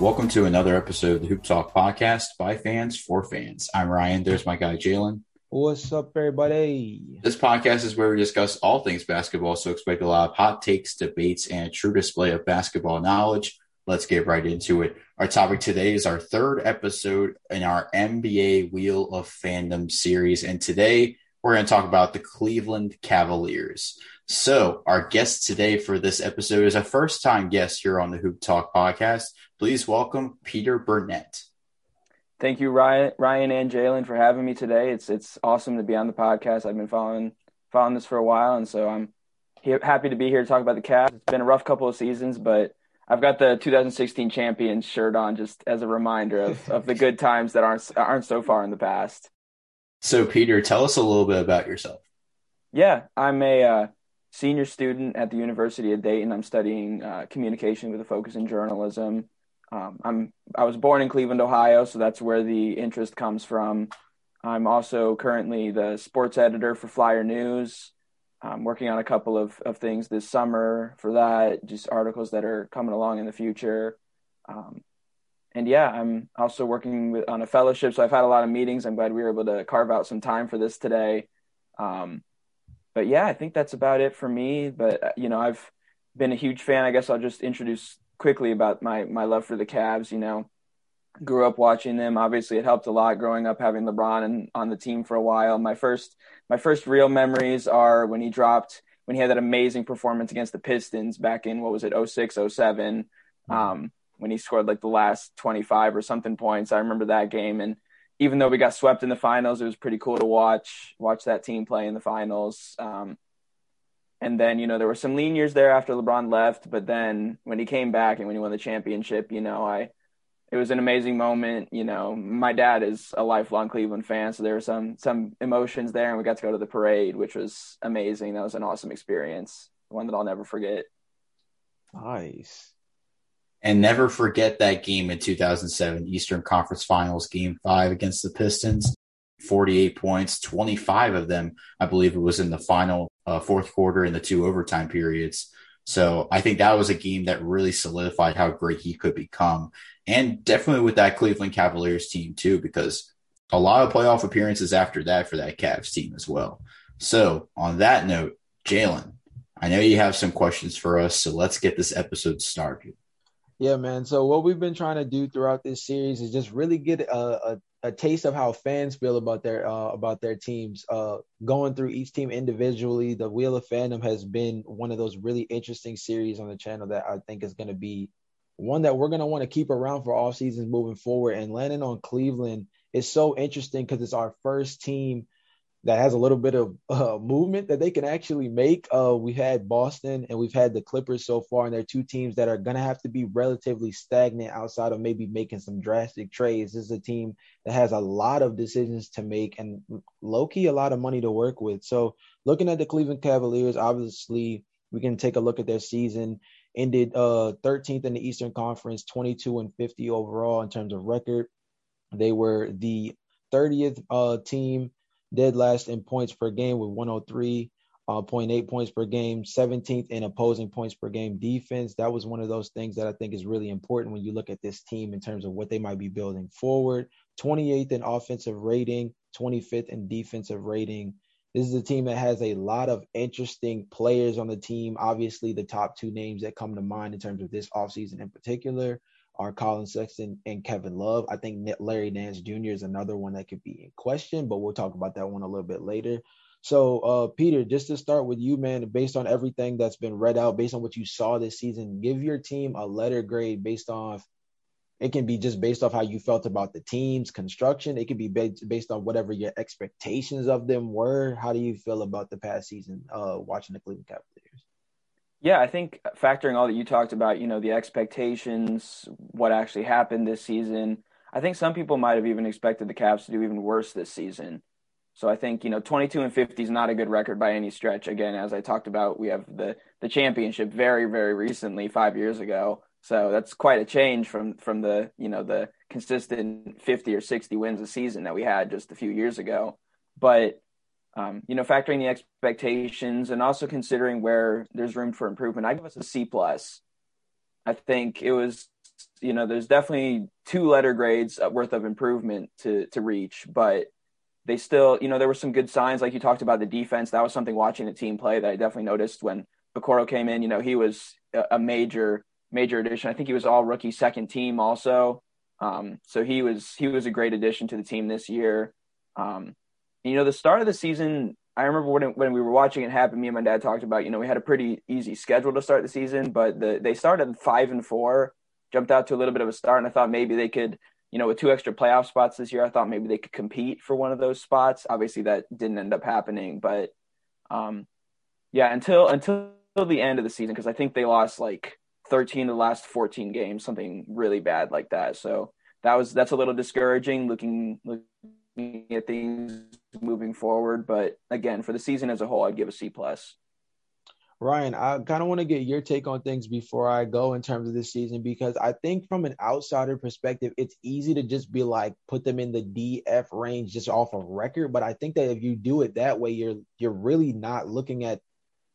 Welcome to another episode of the Hoop Talk Podcast by fans for fans. I'm Ryan. There's my guy, Jalen. What's up, everybody? This podcast is where we discuss all things basketball, so expect a lot of hot takes, debates, and a true display of basketball knowledge. Let's get right into it. Our topic today is our third episode in our NBA Wheel of Fandom series, and today we're going to talk about the Cleveland Cavaliers. So our guest today for this episode is a first-time guest here on the Hoop Talk Podcast. Please welcome Peter Burtnett. Thank you, Ryan and Jalen, for having me today. It's awesome to be on the podcast. I've been following this for a while, and so I'm happy to be here to talk about the Cavs. It's been a rough couple of seasons, but I've got the 2016 champion shirt on just as a reminder of the good times that aren't so far in the past. So, Peter, tell us a little bit about yourself. Yeah, I'm a senior student at the University of Dayton. I'm studying communication with a focus in journalism. I was born in Cleveland, Ohio, so that's where the interest comes from. I'm also currently the sports editor for Flyer News. I'm working on a couple of things this summer for that, just articles that are coming along in the future. And yeah, I'm also working on a fellowship, so I've had a lot of meetings. I'm glad we were able to carve out some time for this today. But yeah, I think that's about it for me. But, you know, I've been a huge fan. I guess I'll just introduce quickly about my love for the Cavs. You know, grew up watching them. Obviously, it helped a lot growing up having LeBron on the team for a while. My first real memories are when he had that amazing performance against the Pistons back in, 06, 07, when he scored like the last 25 or something points. I remember that game. And even though we got swept in the finals, it was pretty cool to watch that team play in the finals. And then, you know, there were some lean years there after LeBron left, but then when he came back and when he won the championship, you know, it was an amazing moment. You know, my dad is a lifelong Cleveland fan, so there were some emotions there, and we got to go to the parade, which was amazing. That was an awesome experience, one that I'll never forget. Nice. And never forget that game in 2007, Eastern Conference Finals, Game 5 against the Pistons. 48 points, 25 of them, I believe it was in the final fourth quarter in the two overtime periods. So I think that was a game that really solidified how great he could become. And definitely with that Cleveland Cavaliers team too, because a lot of playoff appearances after that for that Cavs team as well. So on that note, Jalen, I know you have some questions for us, so let's get this episode started. Yeah, man. So what we've been trying to do throughout this series is just really get a taste of how fans feel about their teams, going through each team individually. The Wheel of Fandom has been one of those really interesting series on the channel that I think is going to be one that we're going to want to keep around for all seasons moving forward. And landing on Cleveland is so interesting because it's our first team that has a little bit of movement that they can actually make. We had Boston and we've had the Clippers so far, and they're two teams that are going to have to be relatively stagnant outside of maybe making some drastic trades. This is a team that has a lot of decisions to make and low-key a lot of money to work with. So looking at the Cleveland Cavaliers, obviously we can take a look at their season. Ended 13th in the Eastern Conference, 22-50 overall in terms of record. They were the 30th team, dead last in points per game with 103.8 points per game, 17th in opposing points per game defense. That was one of those things that I think is really important when you look at this team in terms of what they might be building forward. 28th in offensive rating, 25th in defensive rating. This is a team that has a lot of interesting players on the team. Obviously, the top two names that come to mind in terms of this offseason in particular are Collins, Sexton, and Kevin Love. I think Larry Nance Jr. is another one that could be in question, but we'll talk about that one a little bit later. So, Peter, just to start with you, man, based on everything that's been read out, based on what you saw this season, give your team a letter grade it can be just based off how you felt about the team's construction. It could be based on whatever your expectations of them were. How do you feel about the past season watching the Cleveland Cavaliers? Yeah, I think factoring all that you talked about, you know, the expectations, what actually happened this season, I think some people might have even expected the Cavs to do even worse this season. So I think, you know, 22-50 is not a good record by any stretch. Again, as I talked about, we have the championship very, very recently, 5 years ago. So that's quite a change from the, you know, the consistent 50 or 60 wins a season that we had just a few years ago. But you know, factoring the expectations and also considering where there's room for improvement, I give us a C+. I think it was you know, there's definitely two letter grades worth of improvement to reach, but they still, you know, there were some good signs. Like you talked about the defense. That was something watching the team play that I definitely noticed when Okoro came in. You know, he was a major addition. I think he was all rookie second team also. So he was a great addition to the team this year. You know, the start of the season, I remember when we were watching it happen, me and my dad talked about, you know, we had a pretty easy schedule to start the season, but they started 5-4, jumped out to a little bit of a start. And I thought maybe they could, you know, with two extra playoff spots this year, I thought maybe they could compete for one of those spots. Obviously that didn't end up happening, but yeah, until the end of the season, because I think they lost like 13 of the last 14 games, something really bad like that. So that's a little discouraging looking at things moving forward. But again, for the season as a whole, I'd give a C+. Ryan, I kind of want to get your take on things before I go in terms of this season, because I think from an outsider perspective, it's easy to just be like, put them in the DF range just off of record. But I think that if you do it that way, you're really not looking at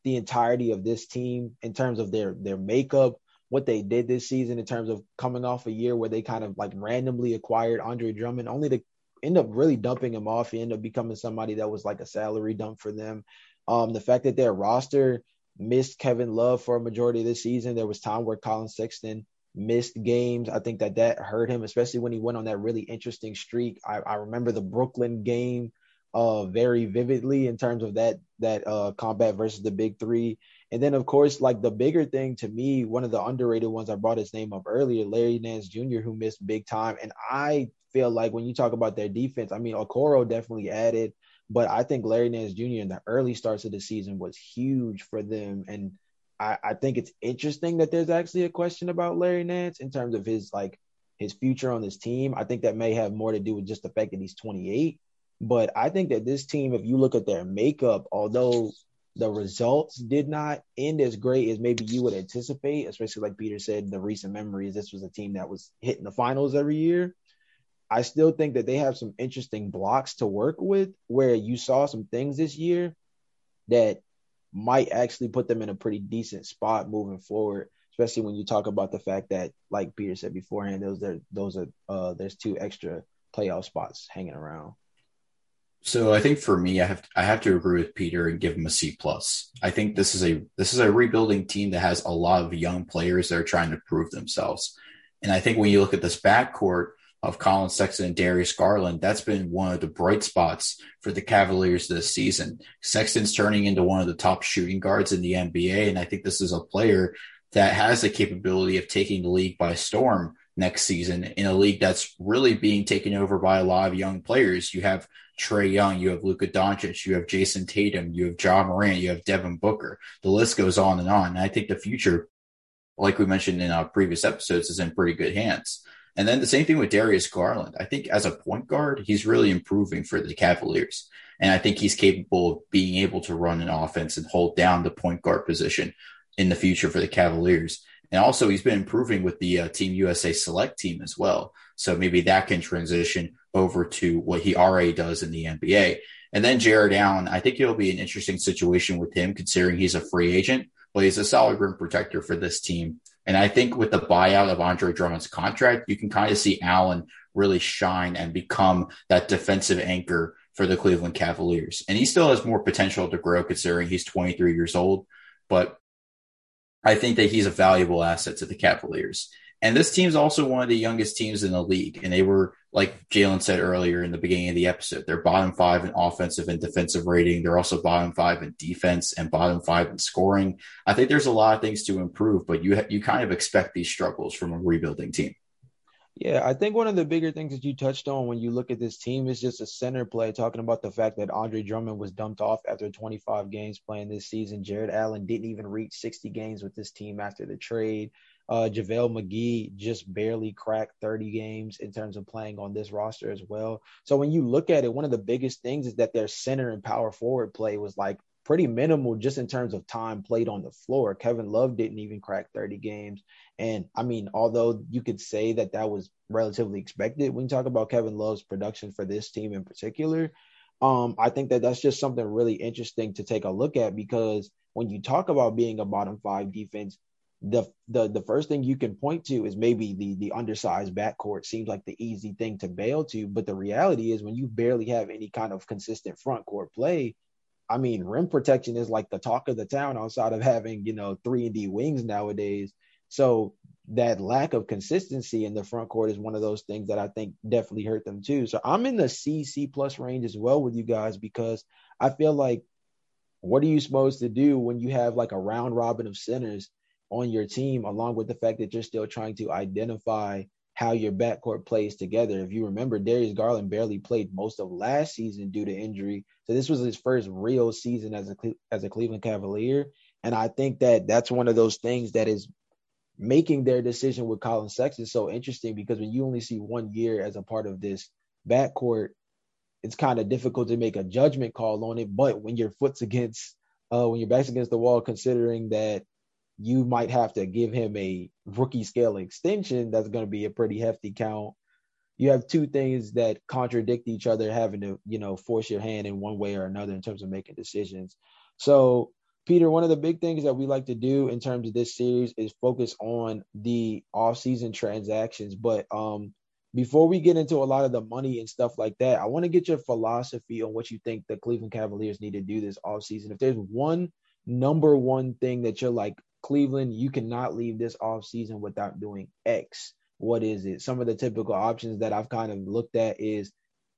the entirety of this team in terms of their makeup, what they did this season in terms of coming off a year where they kind of like randomly acquired Andre Drummond only to end up really dumping him off. He ended up becoming somebody that was like a salary dump for them. The fact that their roster missed Kevin Love for a majority of this season. There was time where Colin Sexton missed games. I think that hurt him, especially when he went on that really interesting streak. I remember the Brooklyn game very vividly in terms of that combat versus the big three. And then, of course, like the bigger thing to me, one of the underrated ones, I brought his name up earlier, Larry Nance Jr., who missed big time. And I feel like when you talk about their defense, I mean, Okoro definitely added, but I think Larry Nance Jr. in the early starts of the season was huge for them. And I think it's interesting that there's actually a question about Larry Nance in terms of his future on this team. I think that may have more to do with just the fact that he's 28. But I think that this team, if you look at their makeup, although the results did not end as great as maybe you would anticipate, especially like Peter said, the recent memories, this was a team that was hitting the finals every year. I still think that they have some interesting blocks to work with, where you saw some things this year that might actually put them in a pretty decent spot moving forward, especially when you talk about the fact that, like Peter said beforehand, there's two extra playoff spots hanging around. So I think for me, I have to agree with Peter and give him a C+. I think this is a rebuilding team that has a lot of young players that are trying to prove themselves. And I think when you look at this backcourt of Colin Sexton and Darius Garland, that's been one of the bright spots for the Cavaliers this season. Sexton's turning into one of the top shooting guards in the NBA, and I think this is a player that has the capability of taking the league by storm next season in a league that's really being taken over by a lot of young players. You have Trae Young, you have Luka Doncic, you have Jason Tatum, you have Ja Morant, you have Devin Booker. The list goes on. And I think the future, like we mentioned in our previous episodes, is in pretty good hands. And then the same thing with Darius Garland. I think as a point guard, he's really improving for the Cavaliers. And I think he's capable of being able to run an offense and hold down the point guard position in the future for the Cavaliers. And also, he's been improving with the Team USA Select team as well. So maybe that can transition over to what he already does in the NBA. And then Jared Allen, I think it'll be an interesting situation with him, considering he's a free agent, but he's a solid rim protector for this team. And I think with the buyout of Andre Drummond's contract, you can kind of see Allen really shine and become that defensive anchor for the Cleveland Cavaliers. And he still has more potential to grow, considering he's 23 years old, but I think that he's a valuable asset to the Cavaliers. And this team's also one of the youngest teams in the league. And they were, like Jalen said earlier in the beginning of the episode, they're bottom 5 in offensive and defensive rating. They're also bottom 5 in defense and bottom 5 in scoring. I think there's a lot of things to improve, but you kind of expect these struggles from a rebuilding team. Yeah, I think one of the bigger things that you touched on when you look at this team is just a center play, talking about the fact that Andre Drummond was dumped off after 25 games playing this season. Jared Allen didn't even reach 60 games with this team after the trade. JaVale McGee just barely cracked 30 games in terms of playing on this roster as well. So when you look at it, one of the biggest things is that their center and power forward play was like pretty minimal just in terms of time played on the floor. Kevin Love didn't even crack 30 games. And I mean, although you could say that was relatively expected, when you talk about Kevin Love's production for this team in particular, I think that that's just something really interesting to take a look at, because when you talk about being a bottom 5 defense, the first thing you can point to is maybe the undersized backcourt seems like the easy thing to bail to. But the reality is when you barely have any kind of consistent front court play, I mean, rim protection is like the talk of the town outside of having, 3-and-D wings nowadays. So that lack of consistency in the front court is one of those things that I think definitely hurt them too. So I'm in the C plus range as well with you guys, because I feel like, what are you supposed to do when you have like a round robin of centers on your team, along with the fact that you're still trying to identify how your backcourt plays together? If you remember, Darius Garland barely played most of last season due to injury. So this was his first real season as a Cleveland Cavalier. And I think that that's one of those things that is making their decision with Colin Sexton so interesting, because when you only see 1 year as a part of this backcourt, it's kind of difficult to make a judgment call on it. But when your foot's against, when your back's against the wall, considering that you might have to give him a rookie scale extension, that's going to be a pretty hefty count. You have two things that contradict each other, having to, force your hand in one way or another in terms of making decisions. So, Peter, one of the big things that we like to do in terms of this series is focus on the offseason transactions. But before we get into a lot of the money and stuff like that, I want to get your philosophy on what you think the Cleveland Cavaliers need to do this offseason. If there's one number one thing that you're like, Cleveland, you cannot leave this offseason without doing X, what is it? Some of the typical options that I've kind of looked at is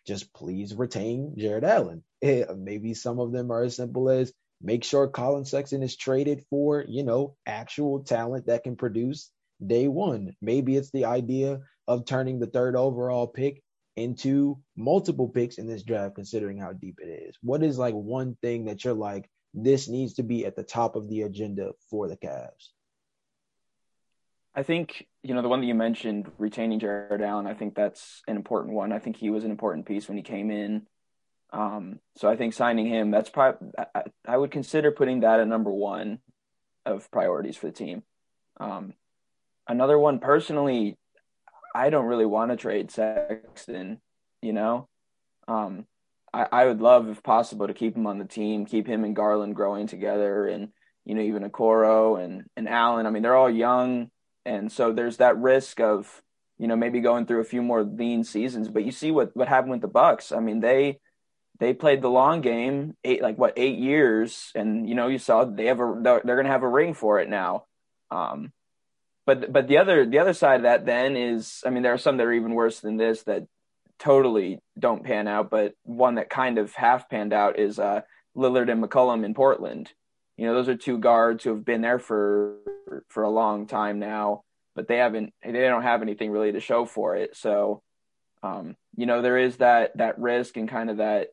just please retain Jared Allen. Maybe some of them are as simple as make sure Colin Sexton is traded for, actual talent that can produce day one. Maybe it's the idea of turning the third overall pick into multiple picks in this draft, considering how deep it is. What is like one thing that you're like, this needs to be at the top of the agenda for the Cavs? I think, the one that you mentioned, retaining Jared Allen, I think that's an important one. I think he was an important piece when he came in. So I think signing him, that's probably, I would consider putting that at number one of priorities for the team. Another one, personally, I don't really want to trade Sexton, I would love, if possible, to keep him on the team, keep him and Garland growing together, and, even Okoro and Allen. I mean, they're all young, and so there's that risk of, maybe going through a few more lean seasons. But you see what happened with the Bucks. I mean, they played the long game, 8 years, and, you saw they're going to have a ring for it now. But the other side of that then is, I mean, there are some that are even worse than this that totally don't pan out, but one that kind of half panned out is Lillard and McCollum in Portland. Those are two guards who have been there for a long time now, but they don't have anything really to show for it. So there is that risk and kind of that,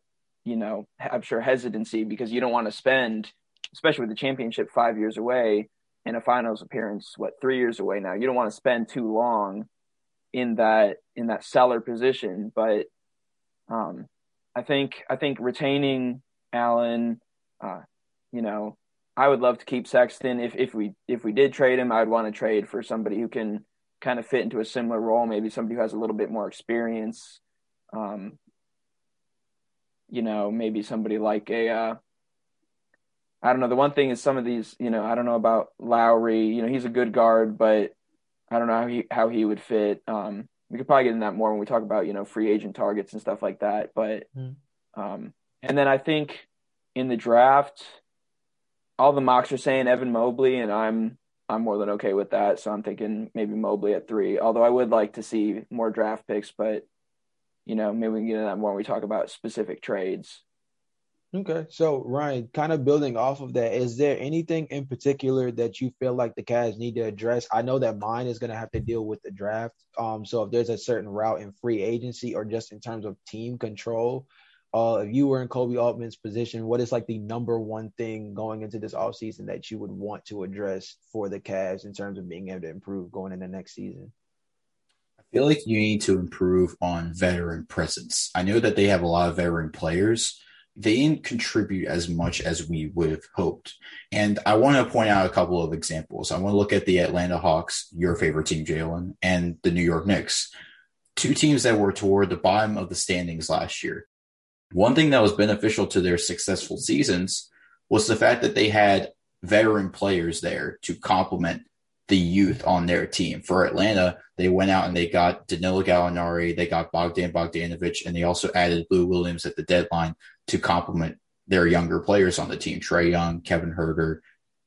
I'm sure, hesitancy, because you don't want to spend, especially with the championship 5 years away and a finals appearance 3 years away now, you don't want to spend too long in that seller position. But I think retaining Allen, I would love to keep Sexton. If we did trade him, I would want to trade for somebody who can kind of fit into a similar role, maybe somebody who has a little bit more experience. Maybe somebody like I don't know. The one thing is, some of these, I don't know about Lowry. He's a good guard, but I don't know how he would fit. We could probably get in that more when we talk about, free agent targets and stuff like that. But and then I think in the draft, all the mocks are saying Evan Mobley, and I'm more than okay with that. So I'm thinking maybe Mobley at 3, although I would like to see more draft picks. But, maybe we can get in that more when we talk about specific trades. Okay. So, Ryan, kind of building off of that, is there anything in particular that you feel like the Cavs need to address? I know that mine is going to have to deal with the draft. So if there's a certain route in free agency or just in terms of team control, if you were in Kobe Altman's position, what is like the number one thing going into this offseason that you would want to address for the Cavs in terms of being able to improve going into next season? I feel like you need to improve on veteran presence. I know that they have a lot of veteran players. They didn't contribute as much as we would have hoped. And I want to point out a couple of examples. I want to look at the Atlanta Hawks, your favorite team, Jalen, and the New York Knicks, two teams that were toward the bottom of the standings last year. One thing that was beneficial to their successful seasons was the fact that they had veteran players there to complement the youth on their team. For Atlanta, they went out and they got Danilo Gallinari, they got Bogdan Bogdanović, and they also added Lou Williams at the deadline to complement their younger players on the team, Trae Young, Kevin Huerter.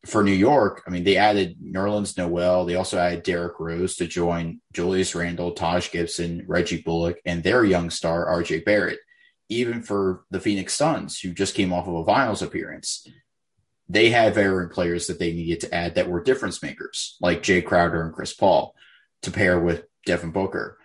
For New York, I mean, they added Nerlens Noel. They also added Derrick Rose to join Julius Randle, Taj Gibson, Reggie Bullock, and their young star, RJ Barrett. Even for the Phoenix Suns, who just came off of a finals appearance, they had veteran players that they needed to add that were difference makers, like Jay Crowder and Chris Paul, to pair with Devin Booker.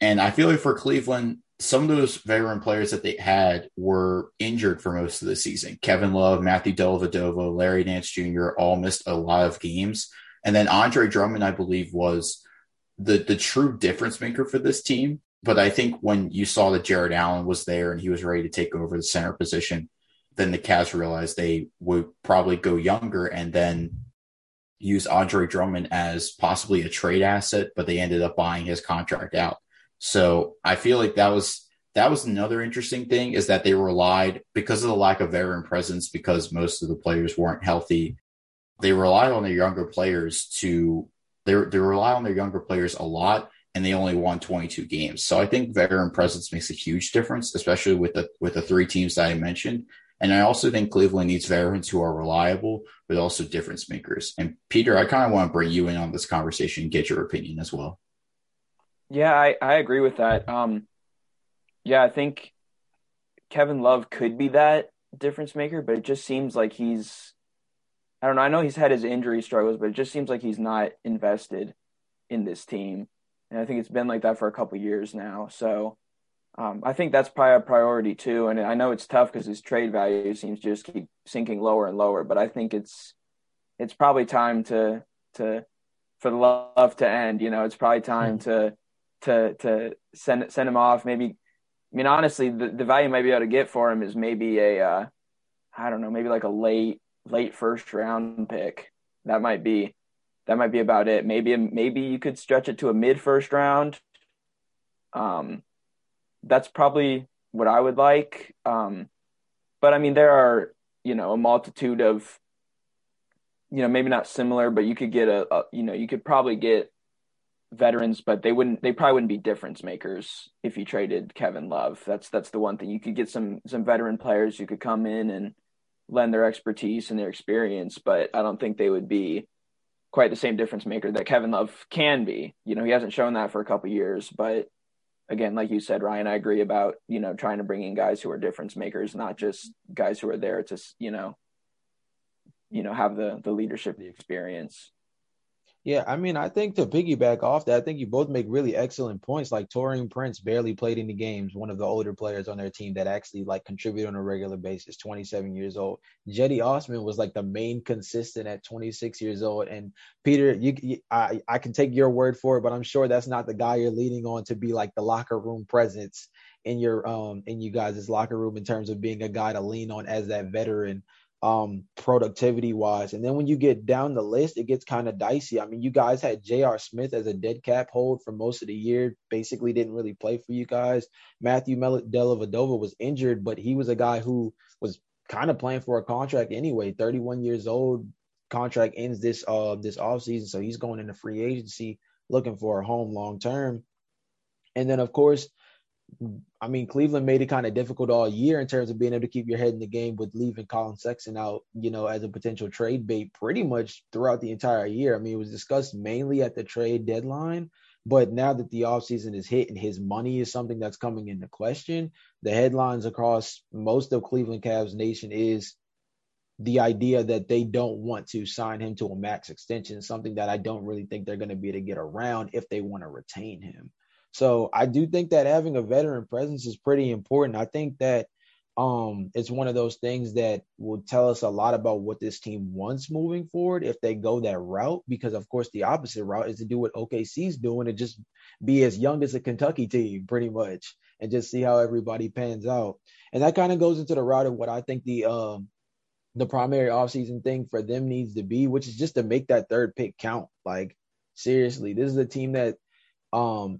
And I feel like for Cleveland, some of those veteran players that they had were injured for most of the season. Kevin Love, Matthew Dellavedova, Larry Nance Jr. all missed a lot of games. And then Andre Drummond, I believe, was the true difference maker for this team. But I think when you saw that Jared Allen was there and he was ready to take over the center position, then the Cavs realized they would probably go younger and then use Andre Drummond as possibly a trade asset, but they ended up buying his contract out. So I feel like that was another interesting thing, is that they relied, because of the lack of veteran presence, because most of the players weren't healthy, they relied on their younger players a lot, and they only won 22 games. So I think veteran presence makes a huge difference, especially with the three teams that I mentioned. And I also think Cleveland needs veterans who are reliable, but also difference makers. And Peter, I kind of want to bring you in on this conversation and get your opinion as well. Yeah, I agree with that. I think Kevin Love could be that difference maker, but it just seems like I don't know. I know he's had his injury struggles, but it just seems like he's not invested in this team. And I think it's been like that for a couple of years now. So I think that's probably a priority too. And I know it's tough because his trade value seems to just keep sinking lower and lower, but I think it's probably time for the Love to end. You know, it's probably time to send him off. Maybe, I mean, honestly, the value might be able to get for him is maybe a late first round pick. That might be about it. Maybe you could stretch it to a mid first round. That's probably what I would like. But I mean, there are, you know, a multitude of, you know, maybe not similar, but you could get probably get veterans, but they probably wouldn't be difference makers if you traded Kevin Love. That's the one thing. You could get some veteran players who could come in and lend their expertise and their experience, but I don't think they would be quite the same difference maker that Kevin Love can be. You know, he hasn't shown that for a couple of years, but again, like you said, Ryan, I agree about, you know, trying to bring in guys who are difference makers, not just guys who are there to, you know, have the leadership, the experience. Yeah, I mean, I think to piggyback off that, I think you both make really excellent points. Like Taurean Prince barely played any games, one of the older players on their team that actually like contributed on a regular basis, 27 years old. Cedi Osman was like the main consistent at 26 years old. And Peter, I can take your word for it, but I'm sure that's not the guy you're leaning on to be like the locker room presence in your in you guys' locker room in terms of being a guy to lean on as that veteran. Productivity wise. And then when you get down the list, it gets kind of dicey. I mean, you guys had J.R. Smith as a dead cap hold for most of the year, basically didn't really play for you guys. Matthew Dellavedova was injured, but he was a guy who was kind of playing for a contract anyway, 31 years old, contract ends this offseason. So he's going into free agency, looking for a home long-term. And then of course, I mean, Cleveland made it kind of difficult all year in terms of being able to keep your head in the game with leaving Colin Sexton out, you know, as a potential trade bait pretty much throughout the entire year. I mean, it was discussed mainly at the trade deadline, but now that the offseason is hit and his money is something that's coming into question, the headlines across most of Cleveland Cavs Nation is the idea that they don't want to sign him to a max extension, something that I don't really think they're going to be able to get around if they want to retain him. So I do think that having a veteran presence is pretty important. I think that it's one of those things that will tell us a lot about what this team wants moving forward if they go that route, because, of course, the opposite route is to do what OKC's doing and just be as young as a Kentucky team pretty much and just see how everybody pans out. And that kind of goes into the route of what I think the primary offseason thing for them needs to be, which is just to make that third pick count. Like, seriously, this is a team that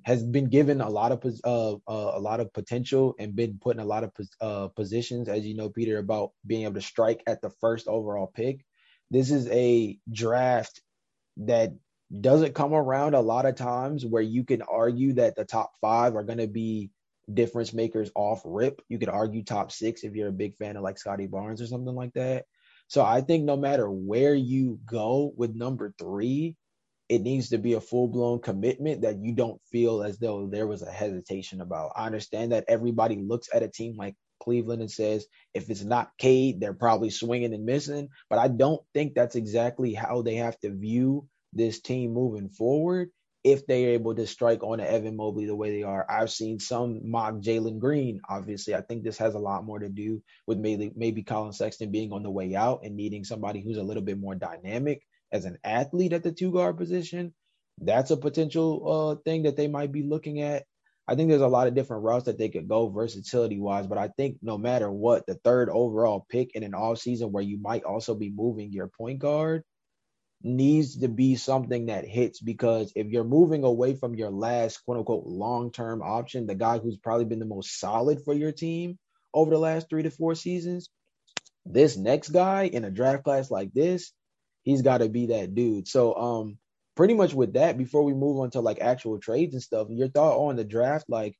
has been given a lot of potential and been put in a lot of positions, as you know, Peter, about being able to strike at the first overall pick. This is a draft that doesn't come around a lot of times where you can argue that the top five are going to be difference makers off rip. You could argue top six if you're a big fan of like Scotty Barnes or something like that. So I think no matter where you go with number three, it needs to be a full-blown commitment that you don't feel as though there was a hesitation about. I understand that everybody looks at a team like Cleveland and says, if it's not Cade, they're probably swinging and missing. But I don't think that's exactly how they have to view this team moving forward if they're able to strike on Evan Mobley the way they are. I've seen some mock Jalen Green, obviously. I think this has a lot more to do with maybe Colin Sexton being on the way out and needing somebody who's a little bit more dynamic as an athlete at the two-guard position. That's a potential thing that they might be looking at. I think there's a lot of different routes that they could go versatility-wise, but I think no matter what, the third overall pick in an offseason where you might also be moving your point guard needs to be something that hits, because if you're moving away from your last, quote-unquote, long-term option, the guy who's probably been the most solid for your team over the last 3 to 4 seasons, this next guy in a draft class like this, he's got to be that dude. So pretty much with that, before we move on to like actual trades and stuff, your thought on the draft, like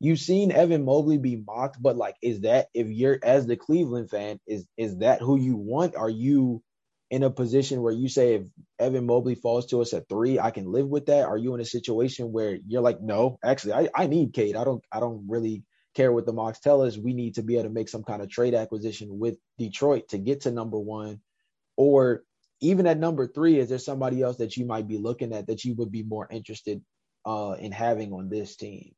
you've seen Evan Mobley be mocked, but like, is that, if you're as the Cleveland fan, is that who you want? Are you in a position where you say, if Evan Mobley falls to us at 3, I can live with that? Are you in a situation where you're like, no, actually I need Cade. I don't really care what the mocks tell us. We need to be able to make some kind of trade acquisition with Detroit to get to number 1. Or even at number 3, is there somebody else that you might be looking at that you would be more interested in having on this team?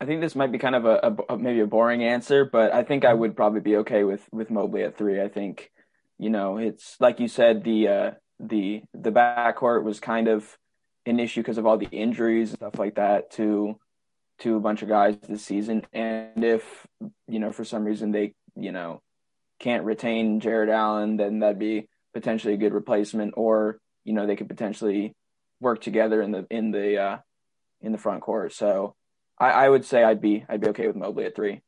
I think this might be kind of a maybe a boring answer, but I think I would probably be okay with Mobley at 3. I think, you know, it's like you said, the backcourt was kind of an issue because of all the injuries and stuff like that to a bunch of guys this season. And if, you know, for some reason they, you know, can't retain Jared Allen, then that'd be potentially a good replacement, or, you know, they could potentially work together in the front court. So I would say I'd be okay with Mobley at 3.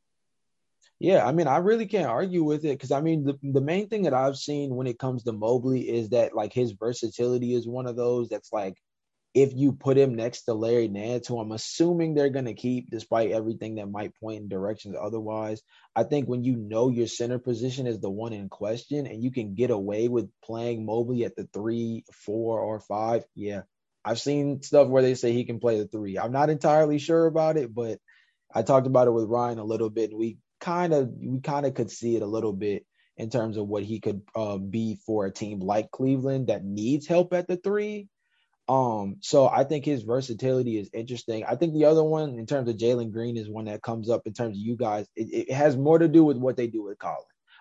Yeah. I mean, I really can't argue with it. Cause I mean, the main thing that I've seen when it comes to Mobley is that like his versatility is one of those that's like, if you put him next to Larry Nance, who I'm assuming they're going to keep despite everything that might point in directions otherwise, I think when you know your center position is the one in question and you can get away with playing Mobley at the 3, 4, or 5, yeah. I've seen stuff where they say he can play the 3. I'm not entirely sure about it, but I talked about it with Ryan a little bit, and we kind of could see it a little bit in terms of what he could be for a team like Cleveland that needs help at the 3. So I think his versatility is interesting. I think the other one in terms of Jalen Green is one that comes up in terms of you guys. It has more to do with what they do with Colin.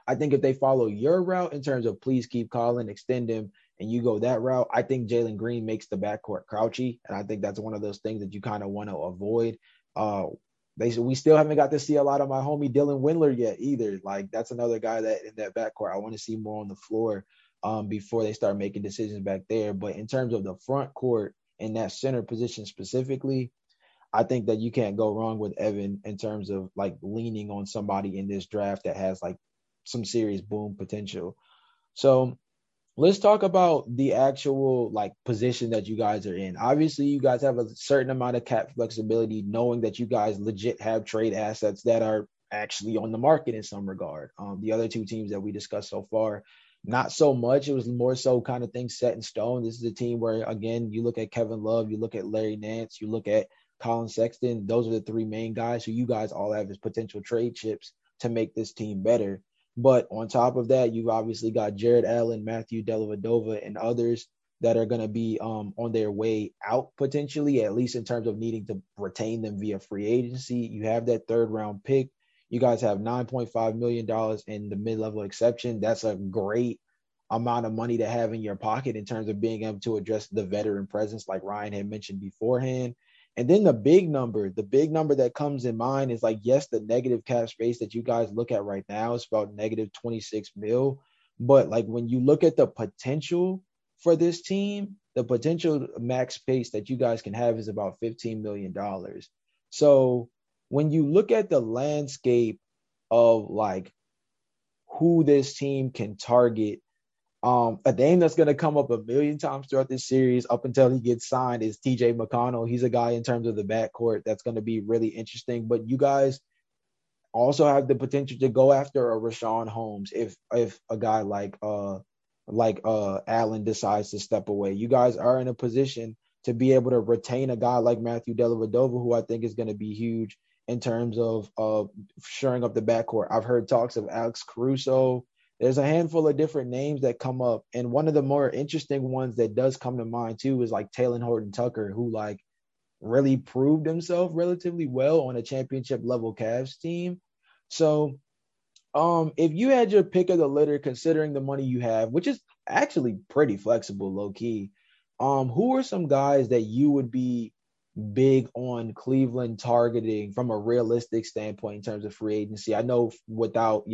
I think if they follow your route in terms of please keep Colin, extend him, and you go that route, I think Jalen Green makes the backcourt crouchy. And I think that's one of those things that you kind of want to avoid. We still haven't got to see a lot of my homie Dylan Windler yet either. Like that's another guy that in that backcourt I want to see more on the floor before they start making decisions back there. But in terms of the front court and that center position specifically, I think that you can't go wrong with Evan in terms of like leaning on somebody in this draft that has like some serious boom potential. So let's talk about the actual like position that you guys are in. Obviously you guys have a certain amount of cap flexibility, knowing that you guys legit have trade assets that are actually on the market in some regard. The other two teams that we discussed so far, not so much. It was more so kind of things set in stone. This is a team where, again, you look at Kevin Love, you look at Larry Nance, you look at Colin Sexton. Those are the 3 main guys who you guys all have as potential trade chips to make this team better. But on top of that, you've obviously got Jared Allen, Matthew Dellavedova, and others that are going to be on their way out potentially, at least in terms of needing to retain them via free agency. You have that 3rd round pick. You guys have $9.5 million in the mid-level exception. That's a great amount of money to have in your pocket in terms of being able to address the veteran presence, like Ryan had mentioned beforehand. And then the big number that comes in mind is like, yes, the negative cap space that you guys look at right now is about negative 26 mil. But like when you look at the potential for this team, the potential max space that you guys can have is about $15 million. So when you look at the landscape of like who this team can target, A name that's going to come up a million times throughout this series up until he gets signed is TJ McConnell. He's a guy in terms of the backcourt that's going to be really interesting. But you guys also have the potential to go after a Rashawn Holmes if a guy like Allen decides to step away. You guys are in a position to be able to retain a guy like Matthew Dellavedova, who I think is going to be huge in terms of shoring up the backcourt. I've heard talks of Alex Caruso. There's a handful of different names that come up. And one of the more interesting ones that does come to mind too is like Talen Horton-Tucker, who like really proved himself relatively well on a championship level Cavs team. So if you had your pick of the litter, considering the money you have, which is actually pretty flexible, low key, who are some guys that you would be big on Cleveland targeting from a realistic standpoint in terms of free agency? I know without,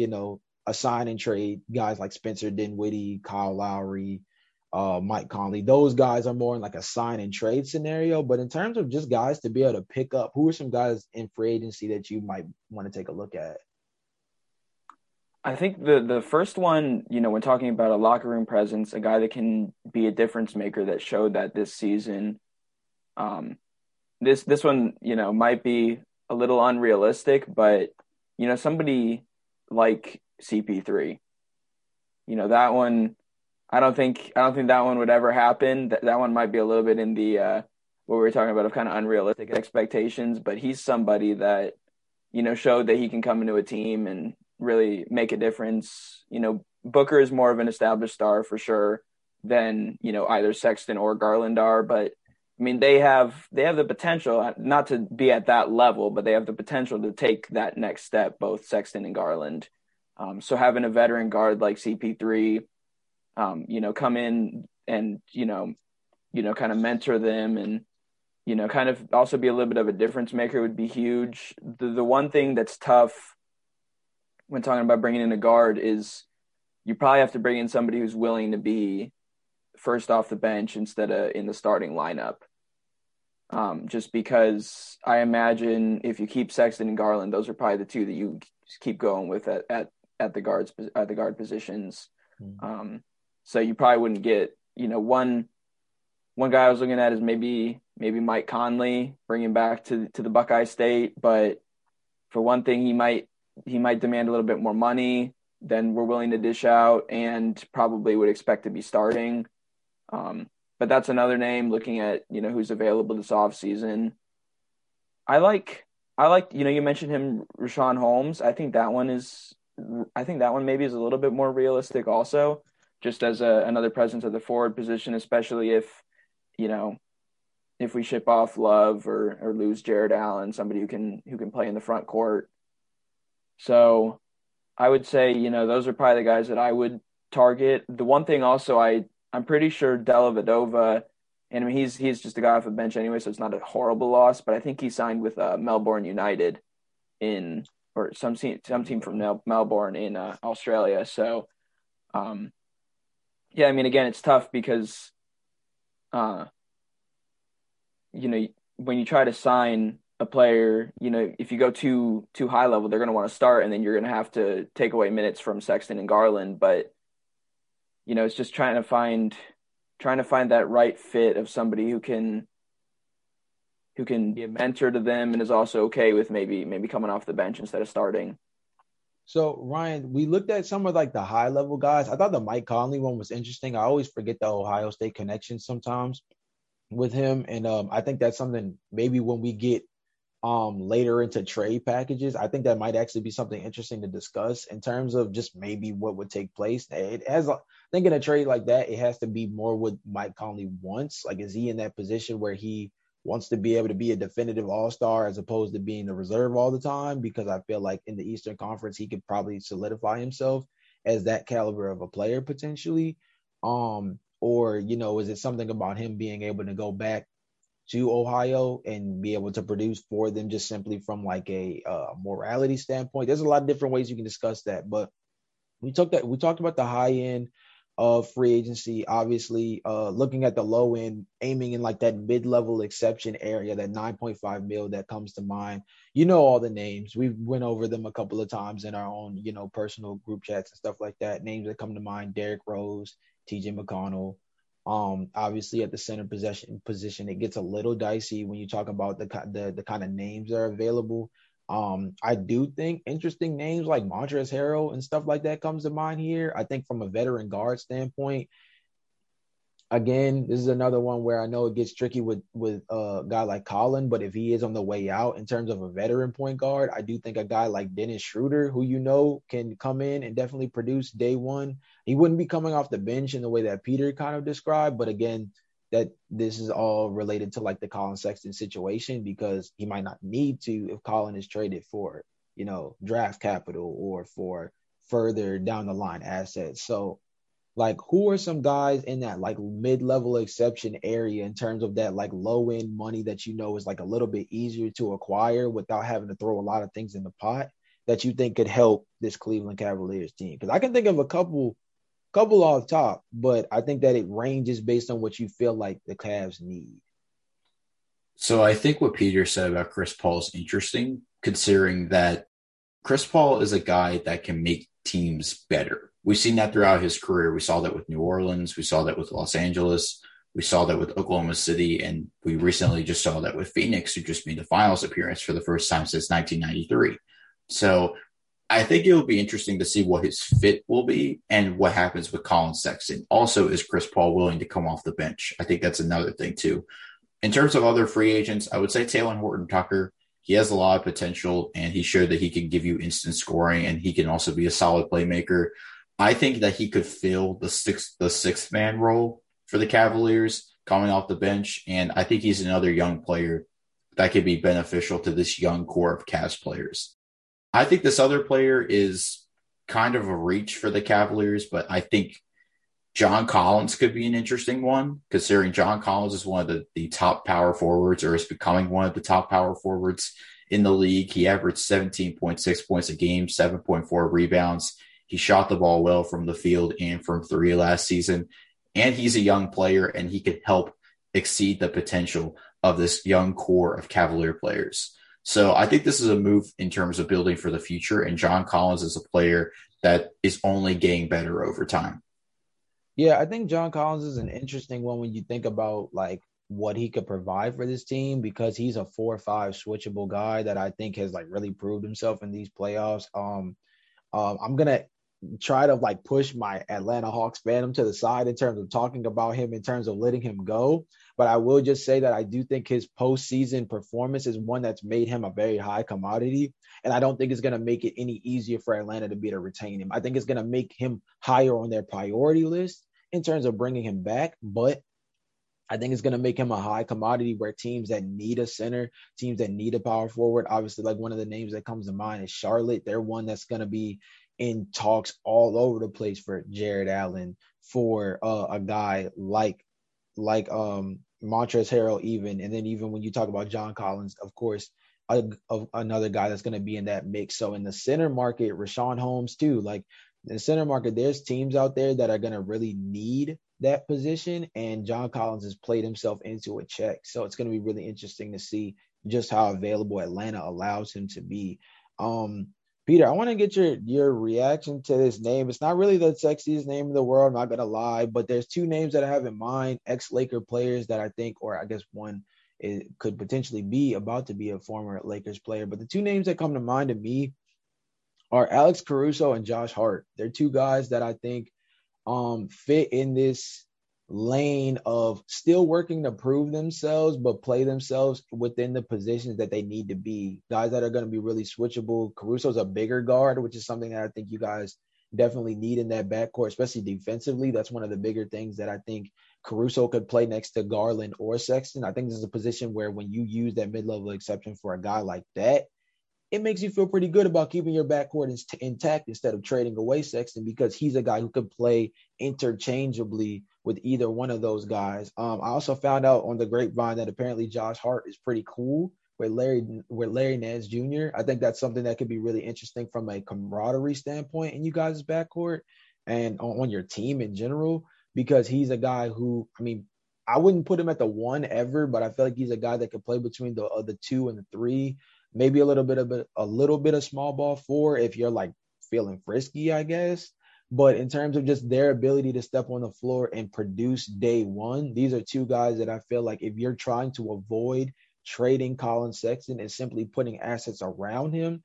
a sign and trade, guys like Spencer Dinwiddie, Kyle Lowry, Mike Conley, those guys are more in like a sign and trade scenario. But in terms of just guys to be able to pick up, who are some guys in free agency that you might want to take a look at? I think the first one, when talking about a locker room presence, a guy that can be a difference maker that showed that this season, this one, might be a little unrealistic, but, somebody like CP3, that one, I don't think that one would ever happen. That one might be a little bit in the, what we were talking about of kind of unrealistic expectations, but he's somebody that, showed that he can come into a team and really make a difference. Booker is more of an established star for sure than either Sexton or Garland are, but I mean they have the potential not to be at that level, but they have the potential to take that next step, both Sexton and Garland. So having a veteran guard like CP3 come in and kind of mentor them and kind of also be a little bit of a difference maker would be huge. The one thing that's tough when talking about bringing in a guard is you probably have to bring in somebody who's willing to be first off the bench instead of in the starting lineup. Just because I imagine if you keep Sexton and Garland, those are probably the two that you keep going with at the guards, at the guard positions. Mm-hmm. So you probably wouldn't get, one guy I was looking at is maybe Mike Conley, bring him back to the Buckeye State. But for one thing, he might demand a little bit more money than we're willing to dish out and probably would expect to be starting. But that's another name looking at, who's available this offseason. I like, you mentioned him, Rashawn Holmes. I think that one maybe is a little bit more realistic also, just as another presence at the forward position, especially if we ship off Love or lose Jared Allen, somebody who can play in the front court. So I would say, those are probably the guys that I would target. The one thing also, I'm pretty sure Dellavedova, and I mean, he's just a guy off the bench anyway, so it's not a horrible loss, but I think he signed with Melbourne United or some team from Melbourne in Australia. So, yeah, I mean, again, it's tough because, when you try to sign a player, if you go too high level, they're going to want to start, and then you're going to have to take away minutes from Sexton and Garland. But it's just trying to find that right fit of somebody who can be a mentor to them and is also okay with maybe coming off the bench instead of starting. So Ryan, we looked at some of like the high level guys. I thought the Mike Conley one was interesting. I always forget the Ohio State connection sometimes with him, and I think that's something maybe when we get later into trade packages, I think that might actually be something interesting to discuss in terms of just maybe what would take place. It has, I think, in a trade like that, it has to be more what Mike Conley wants. Like, is he in that position where he wants to be able to be a definitive all-star as opposed to being the reserve all the time? Because I feel like in the Eastern Conference, he could probably solidify himself as that caliber of a player potentially. Or, is it something about him being able to go back to Ohio and be able to produce for them just simply from like a morality standpoint? There's a lot of different ways you can discuss that, but we talked about the high end of free agency, obviously looking at the low end, aiming in like that mid-level exception area, that 9.5 mil that comes to mind. All the names, we went over them a couple of times in our own, personal group chats and stuff like that. Names that come to mind, Derrick Rose, TJ McConnell. Obviously at the center position, it gets a little dicey when you talk about the kind of names that are available. I do think interesting names like Montrezl Harrell and stuff like that comes to mind here. I think from a veteran guard standpoint, again, this is another one where I know it gets tricky with a guy like Collin, but if he is on the way out in terms of a veteran point guard, I do think a guy like Dennis Schroeder, who can come in and definitely produce day one. He wouldn't be coming off the bench in the way that Peter kind of described, but again, that this is all related to like the Collin Sexton situation, because he might not need to if Collin is traded for, draft capital or for further down the line assets. So like, who are some guys in that like mid-level exception area in terms of that like low end money that, is like a little bit easier to acquire without having to throw a lot of things in the pot that you think could help this Cleveland Cavaliers team? Cause I can think of a couple off top, but I think that it ranges based on what you feel like the Cavs need. So I think what Peter said about Chris Paul is interesting, considering that Chris Paul is a guy that can make teams better. We've seen that throughout his career. We saw that with New Orleans. We saw that with Los Angeles. We saw that with Oklahoma City. And we recently just saw that with Phoenix, who just made the finals appearance for the first time since 1993. So I think it'll be interesting to see what his fit will be and what happens with Collin Sexton. Also, is Chris Paul willing to come off the bench? I think that's another thing too. In terms of other free agents, I would say Talen Horton-Tucker. He has a lot of potential, and he showed that he can give you instant scoring, and he can also be a solid playmaker. I think that he could fill the sixth man role for the Cavaliers coming off the bench, and I think he's another young player that could be beneficial to this young core of Cavs players. I think this other player is kind of a reach for the Cavaliers, but I think John Collins could be an interesting one, considering John Collins is one of the top power forwards, or is becoming one of the top power forwards in the league. He averaged 17.6 points a game, 7.4 rebounds. He shot the ball well from the field and from three last season, and he's a young player, and he could help exceed the potential of this young core of Cavalier players. So I think this is a move in terms of building for the future, and John Collins is a player that is only getting better over time. Yeah, I think John Collins is an interesting one when you think about like what he could provide for this team, because he's a 4-5 switchable guy that I think has like really proved himself in these playoffs. I'm going to try to like push my Atlanta Hawks fandom to the side in terms of talking about him, in terms of letting him go. But I will just say that I do think his postseason performance is one that's made him a very high commodity. And I don't think it's going to make it any easier for Atlanta to be to retain him. I think it's going to make him higher on their priority list in terms of bringing him back. But I think it's going to make him a high commodity where teams that need a center, teams that need a power forward, obviously like one of the names that comes to mind is Charlotte. They're one that's going to be in talks all over the place for Jared Allen, for a guy like Montrezl Harrell even. And then even when you talk about John Collins, of course, another guy that's going to be in that mix. So in the center market, Rashawn Holmes too, like in the center market, there's teams out there that are going to really need that position, and John Collins has played himself into a check. So it's going to be really interesting to see just how available Atlanta allows him to be. Peter, I want to get your reaction to this name. It's not really the sexiest name in the world, I'm not going to lie, but there's two names that I have in mind, ex-Laker players that I think, or I guess one could potentially be about to be a former Lakers player. But the two names that come to mind to me are Alex Caruso and Josh Hart. They're two guys that I think fit in this lane of still working to prove themselves, but play themselves within the positions that they need to be. Guys that are going to be really switchable. Caruso's a bigger guard, which is something that I think you guys definitely need in that backcourt, especially defensively. That's one of the bigger things that I think Caruso could play next to Garland or Sexton. I think this is a position where when you use that mid-level exception for a guy like that, it makes you feel pretty good about keeping your backcourt intact instead of trading away Sexton, because he's a guy who could play interchangeably with either one of those guys. I also found out on the grapevine that apparently Josh Hart is pretty cool with Larry Nance Jr. I think that's something that could be really interesting from a camaraderie standpoint in you guys' backcourt and on your team in general, because he's a guy who, I mean, I wouldn't put him at the one ever, but I feel like he's a guy that could play between the two and the three. Maybe a little bit of small ball four if you're like feeling frisky, I guess. But in terms of just their ability to step on the floor and produce day one, these are two guys that I feel like if you're trying to avoid trading Colin Sexton and simply putting assets around him,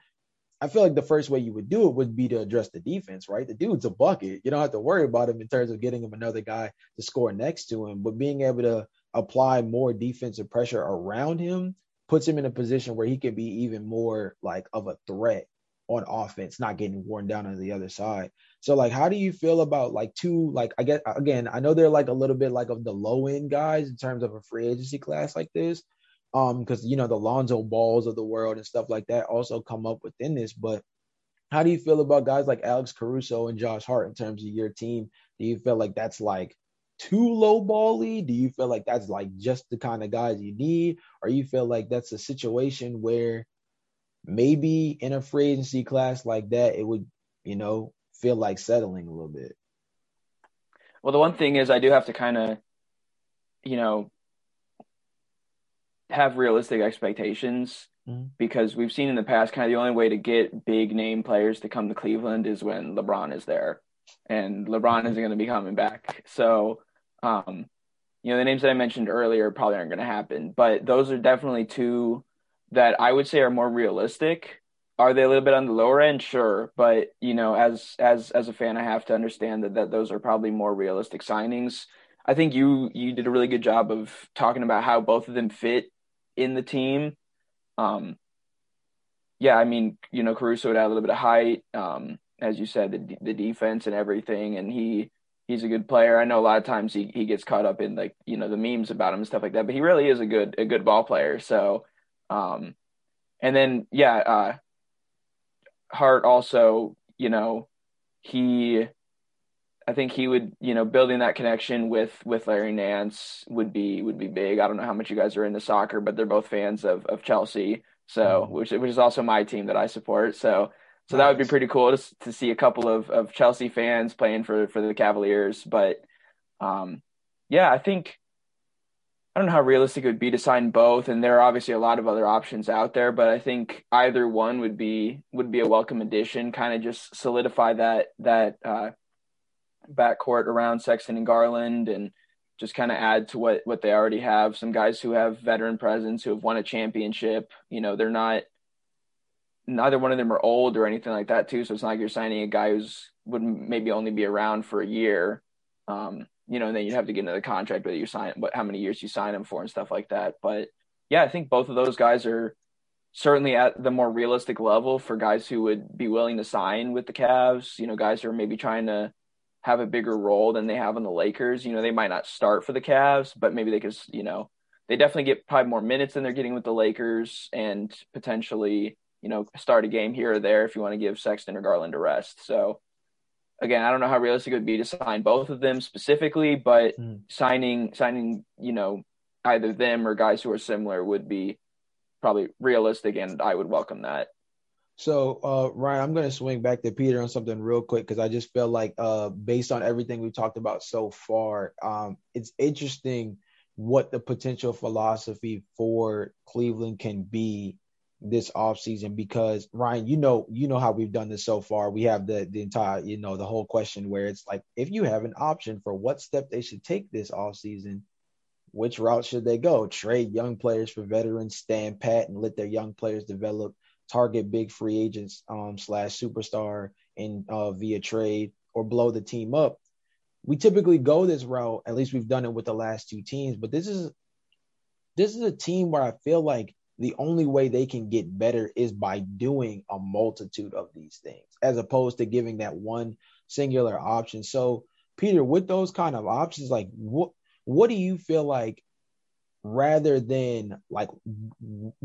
I feel like the first way you would do it would be to address the defense, right? The dude's a bucket. You don't have to worry about him in terms of getting him another guy to score next to him. But being able to apply more defensive pressure around him puts him in a position where he can be even more like of a threat on offense, not getting worn down on the other side. So like, how do you feel about like two, like, I guess, again, I know they're like a little bit like of the low end guys in terms of a free agency class like this. Because, you know, the Lonzo Balls of the world and stuff like that also come up within this. But how do you feel about guys like Alex Caruso and Josh Hart in terms of your team? Do you feel like that's like too low ball-y? Do you feel like that's like just the kind of guys you need? Or you feel like that's a situation where maybe in a free agency class like that, it would, you know, feel like settling a little bit? Well, the one thing is I do have to kind of, you know, have realistic expectations, because we've seen in the past kind of the only way to get big name players to come to Cleveland is when LeBron is there, and LeBron isn't going to be coming back. So, you know, the names that I mentioned earlier probably aren't going to happen, but those are definitely two that I would say are more realistic. Are they a little bit on the lower end? Sure. But, you know, as a fan, I have to understand that those are probably more realistic signings. I think you did a really good job of talking about how both of them fit in the team. Yeah, I mean, you know, Caruso would add a little bit of height, as you said, the defense and everything, and he's a good player. I know a lot of times he gets caught up in, like, you know, the memes about him and stuff like that, but he really is a good ball player. So, and then, yeah, Hart also, you know, I think he would, you know, building that connection with Larry Nance would be big. I don't know how much you guys are into soccer, but they're both fans of Chelsea, so which is also my team that I support. So that would be pretty cool to see a couple of Chelsea fans playing for the Cavaliers. But yeah, I don't know how realistic it would be to sign both, and there are obviously a lot of other options out there, but I think either one would be a welcome addition, kind of just solidify that backcourt around Sexton and Garland, and just kind of add to what they already have. Some guys who have veteran presence, who have won a championship. You know, they're not, neither one of them are old or anything like that too. So it's not like you're signing a guy who's would maybe only be around for a year. You know, and then you'd have to get another contract whether you sign, how many years you sign them for and stuff like that. But yeah, I think both of those guys are certainly at the more realistic level for guys who would be willing to sign with the Cavs. You know, guys who are maybe trying to have a bigger role than they have on the Lakers. You know, they might not start for the Cavs, but maybe they could, you know, they definitely get probably more minutes than they're getting with the Lakers, and potentially, you know, start a game here or there if you want to give Sexton or Garland a rest. So again, I don't know how realistic it would be to sign both of them specifically, but signing, you know, either them or guys who are similar would be probably realistic, and I would welcome that. So, Ryan, I'm going to swing back to Peter on something real quick, because I just feel like based on everything we've talked about so far, it's interesting what the potential philosophy for Cleveland can be this offseason, because, Ryan, you know how we've done this so far. We have the entire, you know, the whole question where it's like, if you have an option for what step they should take this offseason, which route should they go? Trade young players for veterans, stand pat and let their young players develop, target big free agents / superstar in via trade, or blow the team up. We typically go this route, at least we've done it with the last two teams, but this is a team where I feel like the only way they can get better is by doing a multitude of these things, as opposed to giving that one singular option. So, Peter, with those kind of options, like what do you feel like, rather than like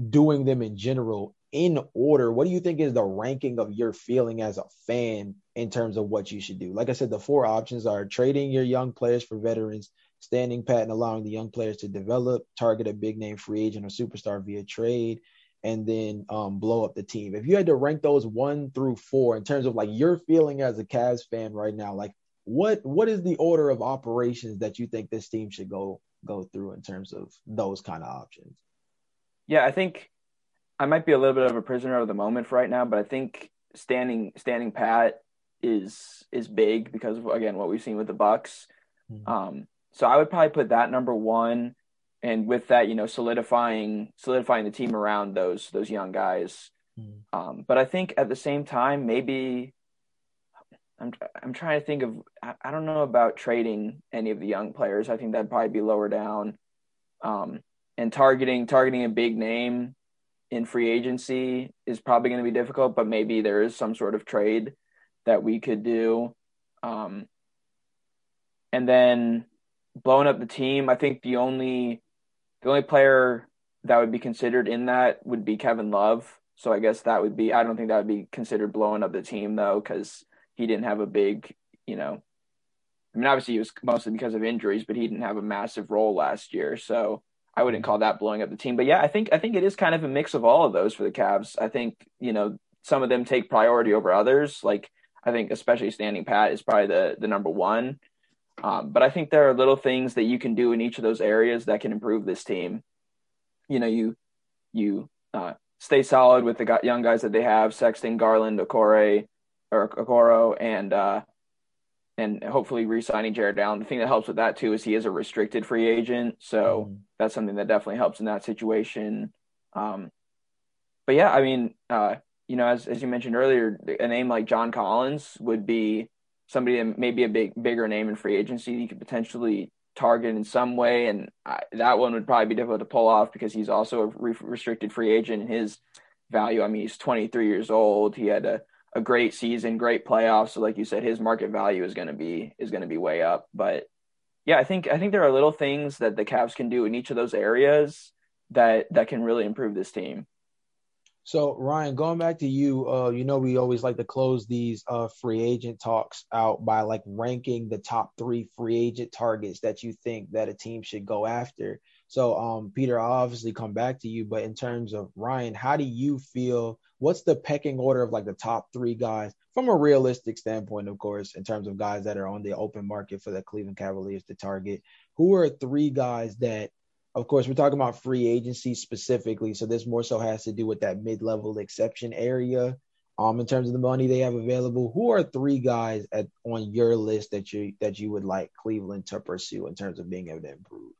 doing them in general, in order, what do you think is the ranking of your feeling as a fan in terms of what you should do? Like I said, the four options are trading your young players for veterans, standing pat and allowing the young players to develop, target a big name free agent or superstar via trade, and then blow up the team. If you had to rank those 1 through 4 in terms of like your feeling as a Cavs fan right now, like what is the order of operations that you think this team should go through in terms of those kind of options? Yeah, I think I might be a little bit of a prisoner of the moment for right now, but I think standing pat is big because of, again, what we've seen with the Bucks. Mm-hmm. So I would probably put that number one. And with that, you know, solidifying the team around those young guys. Mm-hmm. But I think at the same time, maybe I'm trying to think of, I don't know about trading any of the young players. I think that'd probably be lower down. And targeting a big name in free agency is probably going to be difficult, but maybe there is some sort of trade that we could do. And then blowing up the team, I think the only player that would be considered in that would be Kevin Love. So I guess that would be, I don't think that would be considered blowing up the team though, because he didn't have a big, you know, I mean, obviously it was mostly because of injuries, but he didn't have a massive role last year. So I wouldn't call that blowing up the team, but yeah, I think it is kind of a mix of all of those for the Cavs. I think, you know, some of them take priority over others. Like I think especially standing pat is probably the number one. But I think there are little things that you can do in each of those areas that can improve this team. You know, you stay solid with the young guys that they have, Sexton, Garland, Okoro, and hopefully re-signing Jared Allen. The thing that helps with that too is he is a restricted free agent, so that's something that definitely helps in that situation. But yeah, I mean, you know, as you mentioned earlier, a name like John Collins would be somebody that may be a bigger name in free agency you could potentially target in some way. And that one would probably be difficult to pull off because he's also a restricted free agent and his value. I mean, he's 23 years old. He had a great season, great playoffs. So like you said, his market value is going to be way up. But yeah, I think there are little things that the Cavs can do in each of those areas that can really improve this team. So, Ryan, going back to you, you know, we always like to close these free agent talks out by like ranking the top three free agent targets that you think that a team should go after. So, Peter, I'll obviously come back to you, but in terms of Ryan, how do you feel? What's the pecking order of like the top three guys from a realistic standpoint, of course, in terms of guys that are on the open market for the Cleveland Cavaliers to target? Who are three guys that, of course, we're talking about free agency specifically, so this more so has to do with that mid-level exception area. In terms of the money they have available, who are three guys on your list that you would like Cleveland to pursue in terms of being able to improve?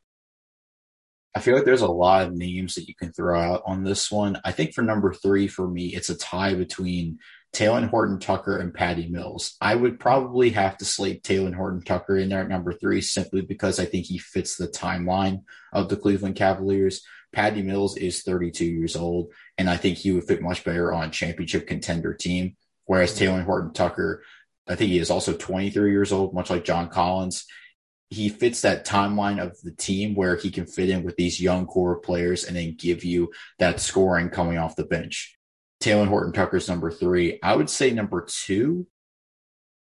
I feel like there's a lot of names that you can throw out on this one. I think for number three, for me, it's a tie between Talen Horton-Tucker and Patty Mills. I would probably have to slate Talen Horton-Tucker in there at number three simply because I think he fits the timeline of the Cleveland Cavaliers. Patty Mills is 32 years old, and I think he would fit much better on a championship contender team, whereas Talen Horton-Tucker, I think he is also 23 years old, much like John Collins. He fits that timeline of the team where he can fit in with these young core players and then give you that scoring coming off the bench. Talen Horton-Tucker's number three. I would say number two.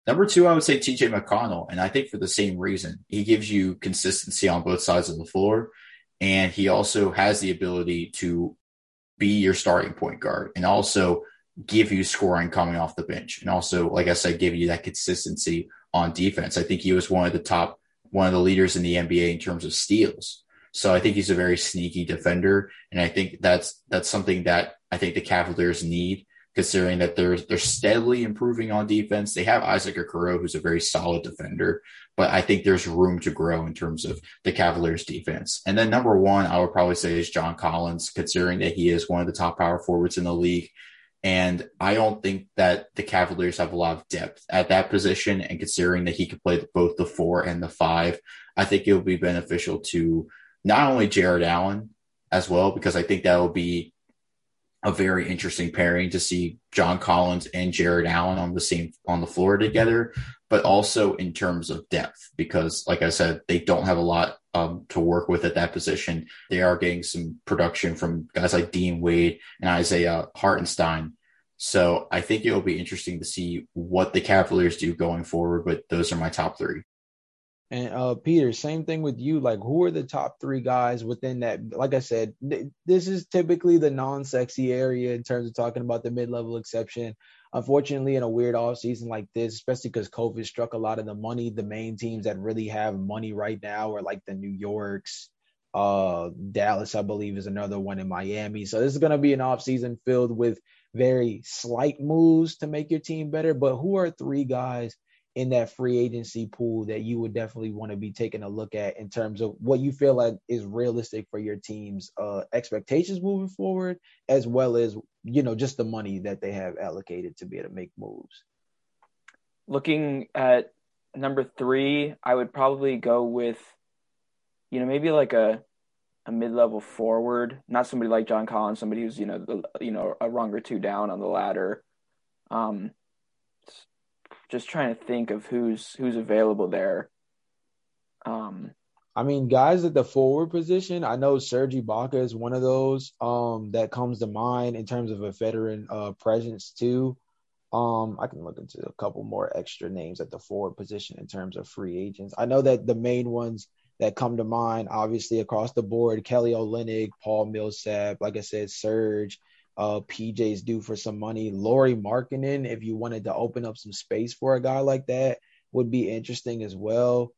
Number two, I would say TJ McConnell, and I think for the same reason. He gives you consistency on both sides of the floor, and he also has the ability to be your starting point guard and also give you scoring coming off the bench, and also, like I said, give you that consistency on defense. I think he was one of the leaders in the NBA in terms of steals. So I think he's a very sneaky defender, and I think that's something that I think the Cavaliers need, considering that they're steadily improving on defense. They have Isaac Okoro, who's a very solid defender, but I think there's room to grow in terms of the Cavaliers' defense. And then number one, I would probably say is John Collins, considering that he is one of the top power forwards in the league. And I don't think that the Cavaliers have a lot of depth at that position. And considering that he could play both the 4 and the 5, I think it will be beneficial to not only Jared Allen as well, because I think that will be a very interesting pairing to see John Collins and Jared Allen on the floor together, but also in terms of depth, because like I said, they don't have a lot to work with at that position. They are getting some production from guys like Dean Wade and Isaiah Hartenstein. So I think it will be interesting to see what the Cavaliers do going forward, but those are my top three. And Peter, same thing with you. Like, who are the top three guys within that? Like I said, this is typically the non-sexy area in terms of talking about the mid-level exception. Unfortunately, in a weird offseason like this, especially because COVID struck a lot of the money, the main teams that really have money right now are like the New Yorks, Dallas, I believe, is another one in Miami. So this is going to be an offseason filled with very slight moves to make your team better. But who are three guys in that free agency pool that you would definitely want to be taking a look at in terms of what you feel like is realistic for your team's expectations moving forward, as well as, you know, just the money that they have allocated to be able to make moves? Looking at number three, I would probably go with, you know, maybe like a mid-level forward, not somebody like John Collins, somebody who's, you know, a rung or two down on the ladder. Just trying to think of who's available there. I mean, guys at the forward position, I know Serge Ibaka is one of those that comes to mind in terms of a veteran presence too. I can look into a couple more extra names at the forward position in terms of free agents. I know that the main ones that come to mind, obviously across the board, Kelly Olynyk, Paul Millsap, like I said, Serge, PJ's due for some money. Lauri Markkanen, if you wanted to open up some space for a guy like that, would be interesting as well.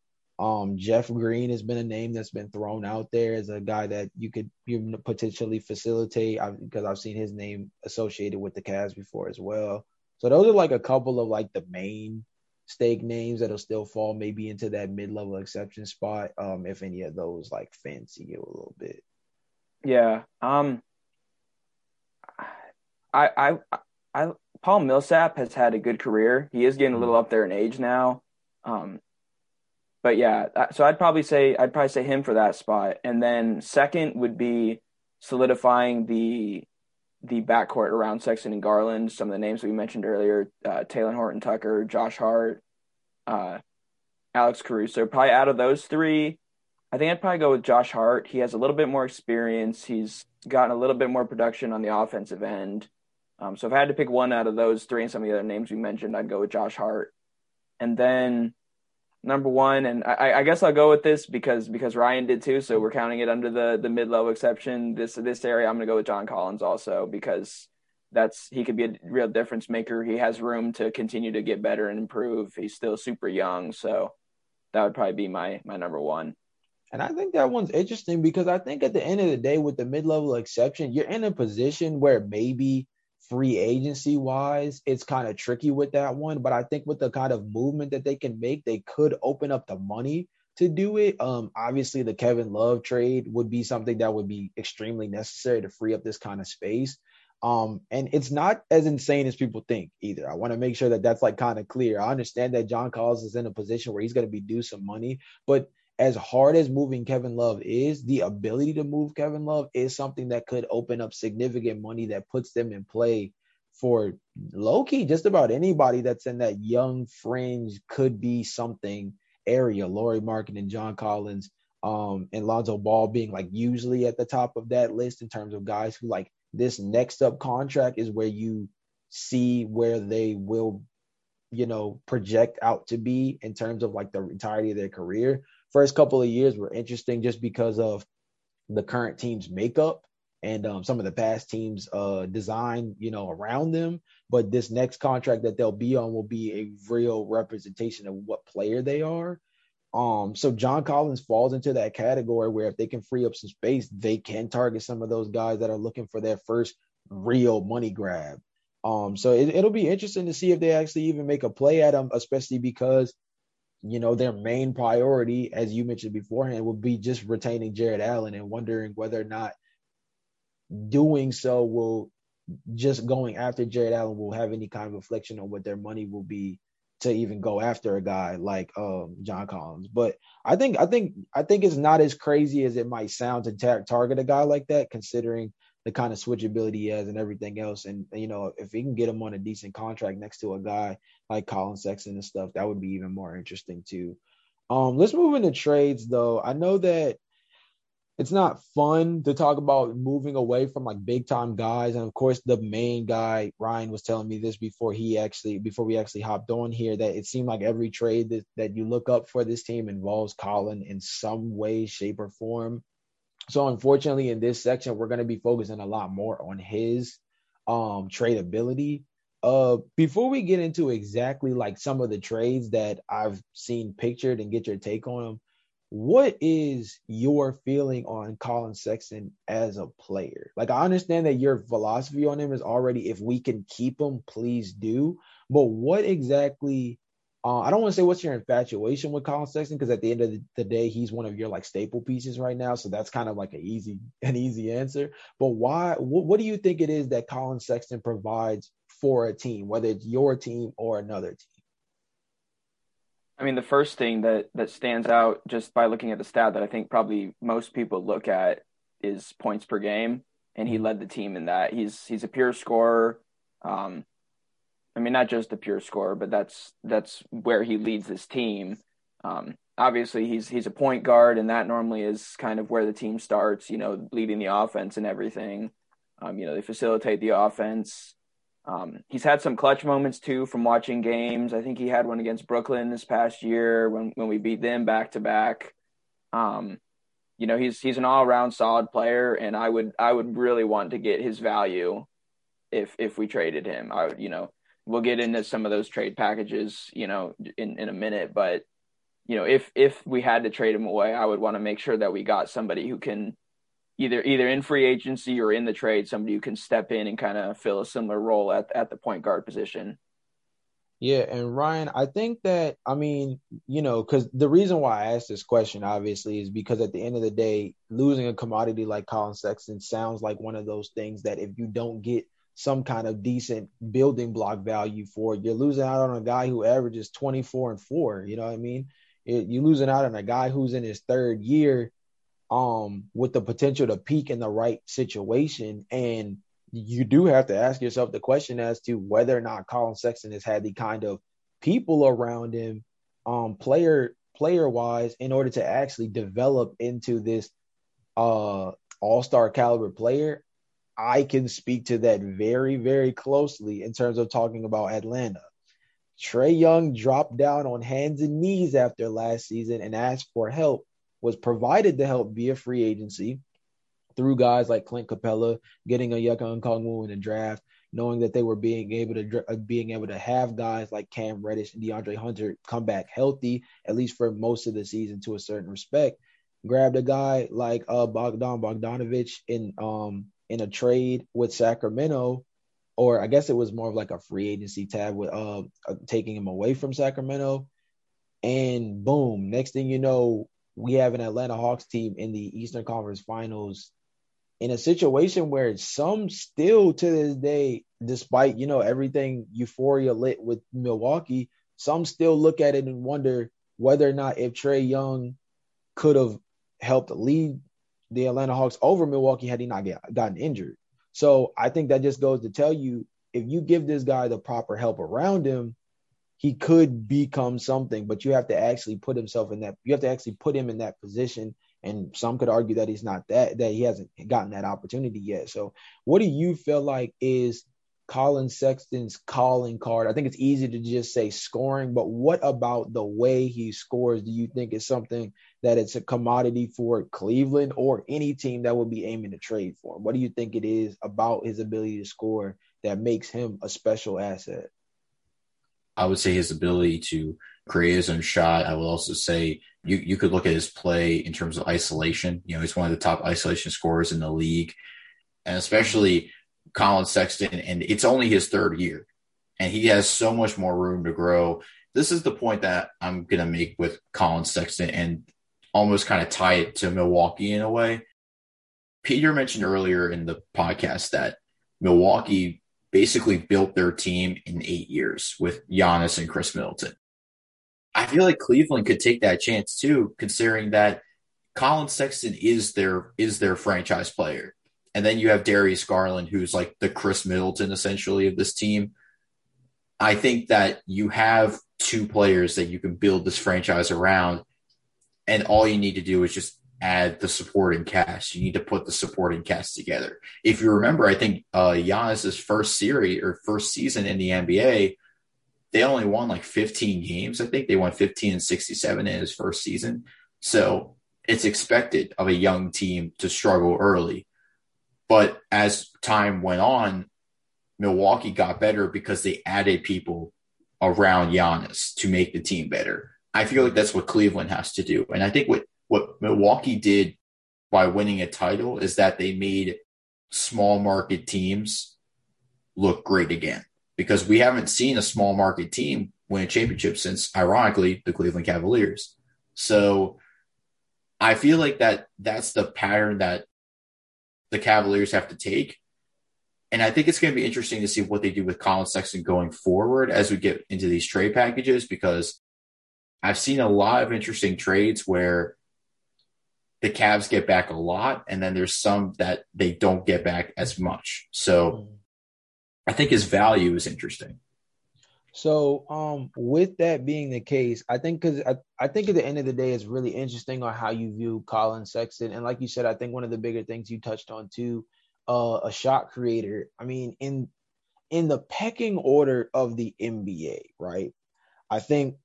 Jeff Green has been a name that's been thrown out there as a guy that you could potentially facilitate, because I've seen his name associated with the Cavs before as well. So those are like a couple of like the main stake names that'll still fall maybe into that mid-level exception spot, if any of those like fancy you a little bit. Yeah. I Paul Millsap has had a good career. He is getting a little up there in age now. But yeah, so I'd probably say him for that spot. And then second would be solidifying the backcourt around Sexton and Garland, some of the names we mentioned earlier, Talen Horton-Tucker, Josh Hart, Alex Caruso. Probably out of those three, I think I'd probably go with Josh Hart. He has a little bit more experience. He's gotten a little bit more production on the offensive end. So if I had to pick one out of those three and some of the other names we mentioned, I'd go with Josh Hart. And then number one, and I guess I'll go with this because Ryan did too, so we're counting it under the mid-level exception. This area, I'm going to go with John Collins also, because he could be a real difference maker. He has room to continue to get better and improve. He's still super young, so that would probably be my number one. And I think that one's interesting because I think at the end of the day with the mid-level exception, you're in a position where maybe free agency-wise, it's kind of tricky with that one. But I think with the kind of movement that they can make, they could open up the money to do it. Obviously, the Kevin Love trade would be something that would be extremely necessary to free up this kind of space. And it's not as insane as people think either. I want to make sure that that's like kind of clear. I understand that John Collins is in a position where he's going to be due some money, but as hard as moving Kevin Love is, the ability to move Kevin Love is something that could open up significant money that puts them in play for low-key just about anybody that's in that young fringe could be something area. Lauri Markkanen, John Collins, and Lonzo Ball being like usually at the top of that list in terms of guys who like this next up contract is where you see where they will, you know, project out to be in terms of like the entirety of their career. First couple of years were interesting just because of the current team's makeup and some of the past teams' design, you know, around them. But this next contract that they'll be on will be a real representation of what player they are. So John Collins falls into that category where if they can free up some space, they can target some of those guys that are looking for their first real money grab. So it'll be interesting to see if they actually even make a play at him, especially because, you know, their main priority, as you mentioned beforehand, would be just retaining Jared Allen and wondering whether or not doing so will just going after Jared Allen will have any kind of reflection on what their money will be to even go after a guy like John Collins. But I think it's not as crazy as it might sound to target a guy like that, considering the kind of switchability he has and everything else. And, you know, if he can get him on a decent contract next to a guy like Colin Sexton and stuff, that would be even more interesting too. Let's move into trades though. I know that it's not fun to talk about moving away from like big time guys. And of course the main guy, Ryan was telling me this before we actually hopped on here, that it seemed like every trade that you look up for this team involves Colin in some way, shape or form. So unfortunately, in this section, we're going to be focusing a lot more on his tradability. Before we get into exactly like some of the trades that I've seen pictured and get your take on them, What is your feeling on Colin Sexton as a player? Like, I understand that your philosophy on him is already, if we can keep him, please do. But what exactly, I don't want to say what's your infatuation with Colin Sexton, because at the end of the day, he's one of your like staple pieces right now. So that's kind of like an easy answer. But why? What do you think it is that Colin Sexton provides for a team, whether it's your team or another team? I mean, the first thing that stands out just by looking at the stat that I think probably most people look at is points per game, and he led the team in that. He's a pure scorer. I mean, not just a pure scorer, but that's where he leads his team. Obviously, he's a point guard, and that normally is kind of where the team starts, you know, leading the offense and everything. You know, they facilitate the offense. He's had some clutch moments too from watching games. I think he had one against Brooklyn this past year when we beat them back to back. You know, he's an all-around solid player, and I would really want to get his value if we traded him. I would, you know, we'll get into some of those trade packages, you know, in a minute, but you know, if we had to trade him away, I would want to make sure that we got somebody who can either in free agency or in the trade, somebody who can step in and kind of fill a similar role at the point guard position. Yeah. And Ryan, I think that, I mean, you know, because the reason why I asked this question, obviously, is because at the end of the day, losing a commodity like Colin Sexton sounds like one of those things that if you don't get some kind of decent building block value for, you're losing out on a guy who averages 24 and 4, you know what I mean? You're losing out on a guy who's in his third year, with the potential to peak in the right situation. And you do have to ask yourself the question as to whether or not Colin Sexton has had the kind of people around him, player wise, in order to actually develop into this all-star caliber player. I can speak to that very, very closely in terms of talking about Atlanta. Trae Young dropped down on hands and knees after last season and asked for help, was provided the help via free agency through guys like Clint Capella, getting Onyeka Okongwu in the draft, knowing that they were being able to have guys like Cam Reddish and DeAndre Hunter come back healthy, at least for most of the season to a certain respect. Grabbed a guy like Bogdan Bogdanović in a trade with Sacramento, or I guess it was more of like a free agency tab with taking him away from Sacramento. And boom, next thing you know, we have an Atlanta Hawks team in the Eastern Conference Finals in a situation where some still to this day, despite, you know, everything euphoria lit with Milwaukee, some still look at it and wonder whether or not if Trae Young could have helped lead the Atlanta Hawks over Milwaukee had he not gotten injured. So I think that just goes to tell you, if you give this guy the proper help around him, he could become something, but you have to actually put himself in that. You have to actually put him in that position, and some could argue that he's not that he hasn't gotten that opportunity yet. So, what do you feel like is Colin Sexton's calling card? I think it's easy to just say scoring, but what about the way he scores? Do you think it's something that it's a commodity for Cleveland or any team that would be aiming to trade for him? What do you think it is about his ability to score that makes him a special asset? I would say his ability to create his own shot. I will also say you could look at his play in terms of isolation. You know, he's one of the top isolation scorers in the league, and especially Colin Sexton. And it's only his third year, and he has so much more room to grow. This is the point that I'm going to make with Colin Sexton and almost kind of tie it to Milwaukee in a way. Peter mentioned earlier in the podcast that Milwaukee basically built their team in 8 years with Giannis and Chris Middleton. I feel like Cleveland could take that chance too, considering that Colin Sexton is their franchise player. And then you have Darius Garland, who's like the Chris Middleton essentially of this team. I think that you have two players that you can build this franchise around, and all you need to do is just add the supporting cast. You need to put the supporting cast together. If you remember, I think Giannis's first season in the NBA, they only won like 15 games. I think they won 15-67 in his first season. So it's expected of a young team to struggle early. But as time went on, Milwaukee got better because they added people around Giannis to make the team better. I feel like that's what Cleveland has to do. And I think what what Milwaukee did by winning a title is that they made small market teams look great again, because we haven't seen a small market team win a championship since, ironically, the Cleveland Cavaliers. So I feel like that's the pattern that the Cavaliers have to take. And I think it's going to be interesting to see what they do with Collin Sexton going forward as we get into these trade packages, because I've seen a lot of interesting trades where the Cavs get back a lot, and then there's some that they don't get back as much. So I think his value is interesting. So with that being the case, I think because I think at the end of the day, it's really interesting on how you view Collin Sexton. And like you said, I think one of the bigger things you touched on too, a shot creator. I mean, in the pecking order of the NBA, right? I think,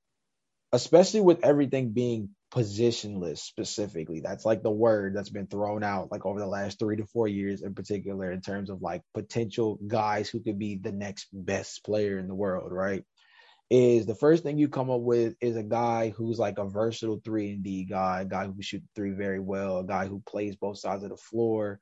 especially with everything being positionless specifically, that's like the word that's been thrown out like over the last 3 to 4 years in particular, in terms of like potential guys who could be the next best player in the world, right? Is the first thing you come up with is a guy who's like a versatile 3-and-D guy, a guy who can shoot three very well, a guy who plays both sides of the floor.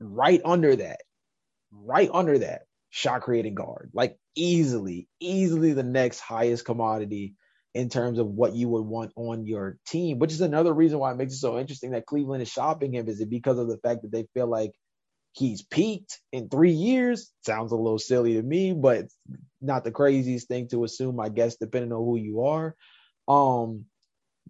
Right under that, shot creating guard, like easily the next highest commodity in terms of what you would want on your team, which is another reason why it makes it so interesting that Cleveland is shopping him. Is it because of the fact that they feel like he's peaked in 3 years? Sounds a little silly to me, but not the craziest thing to assume, I guess, depending on who you are.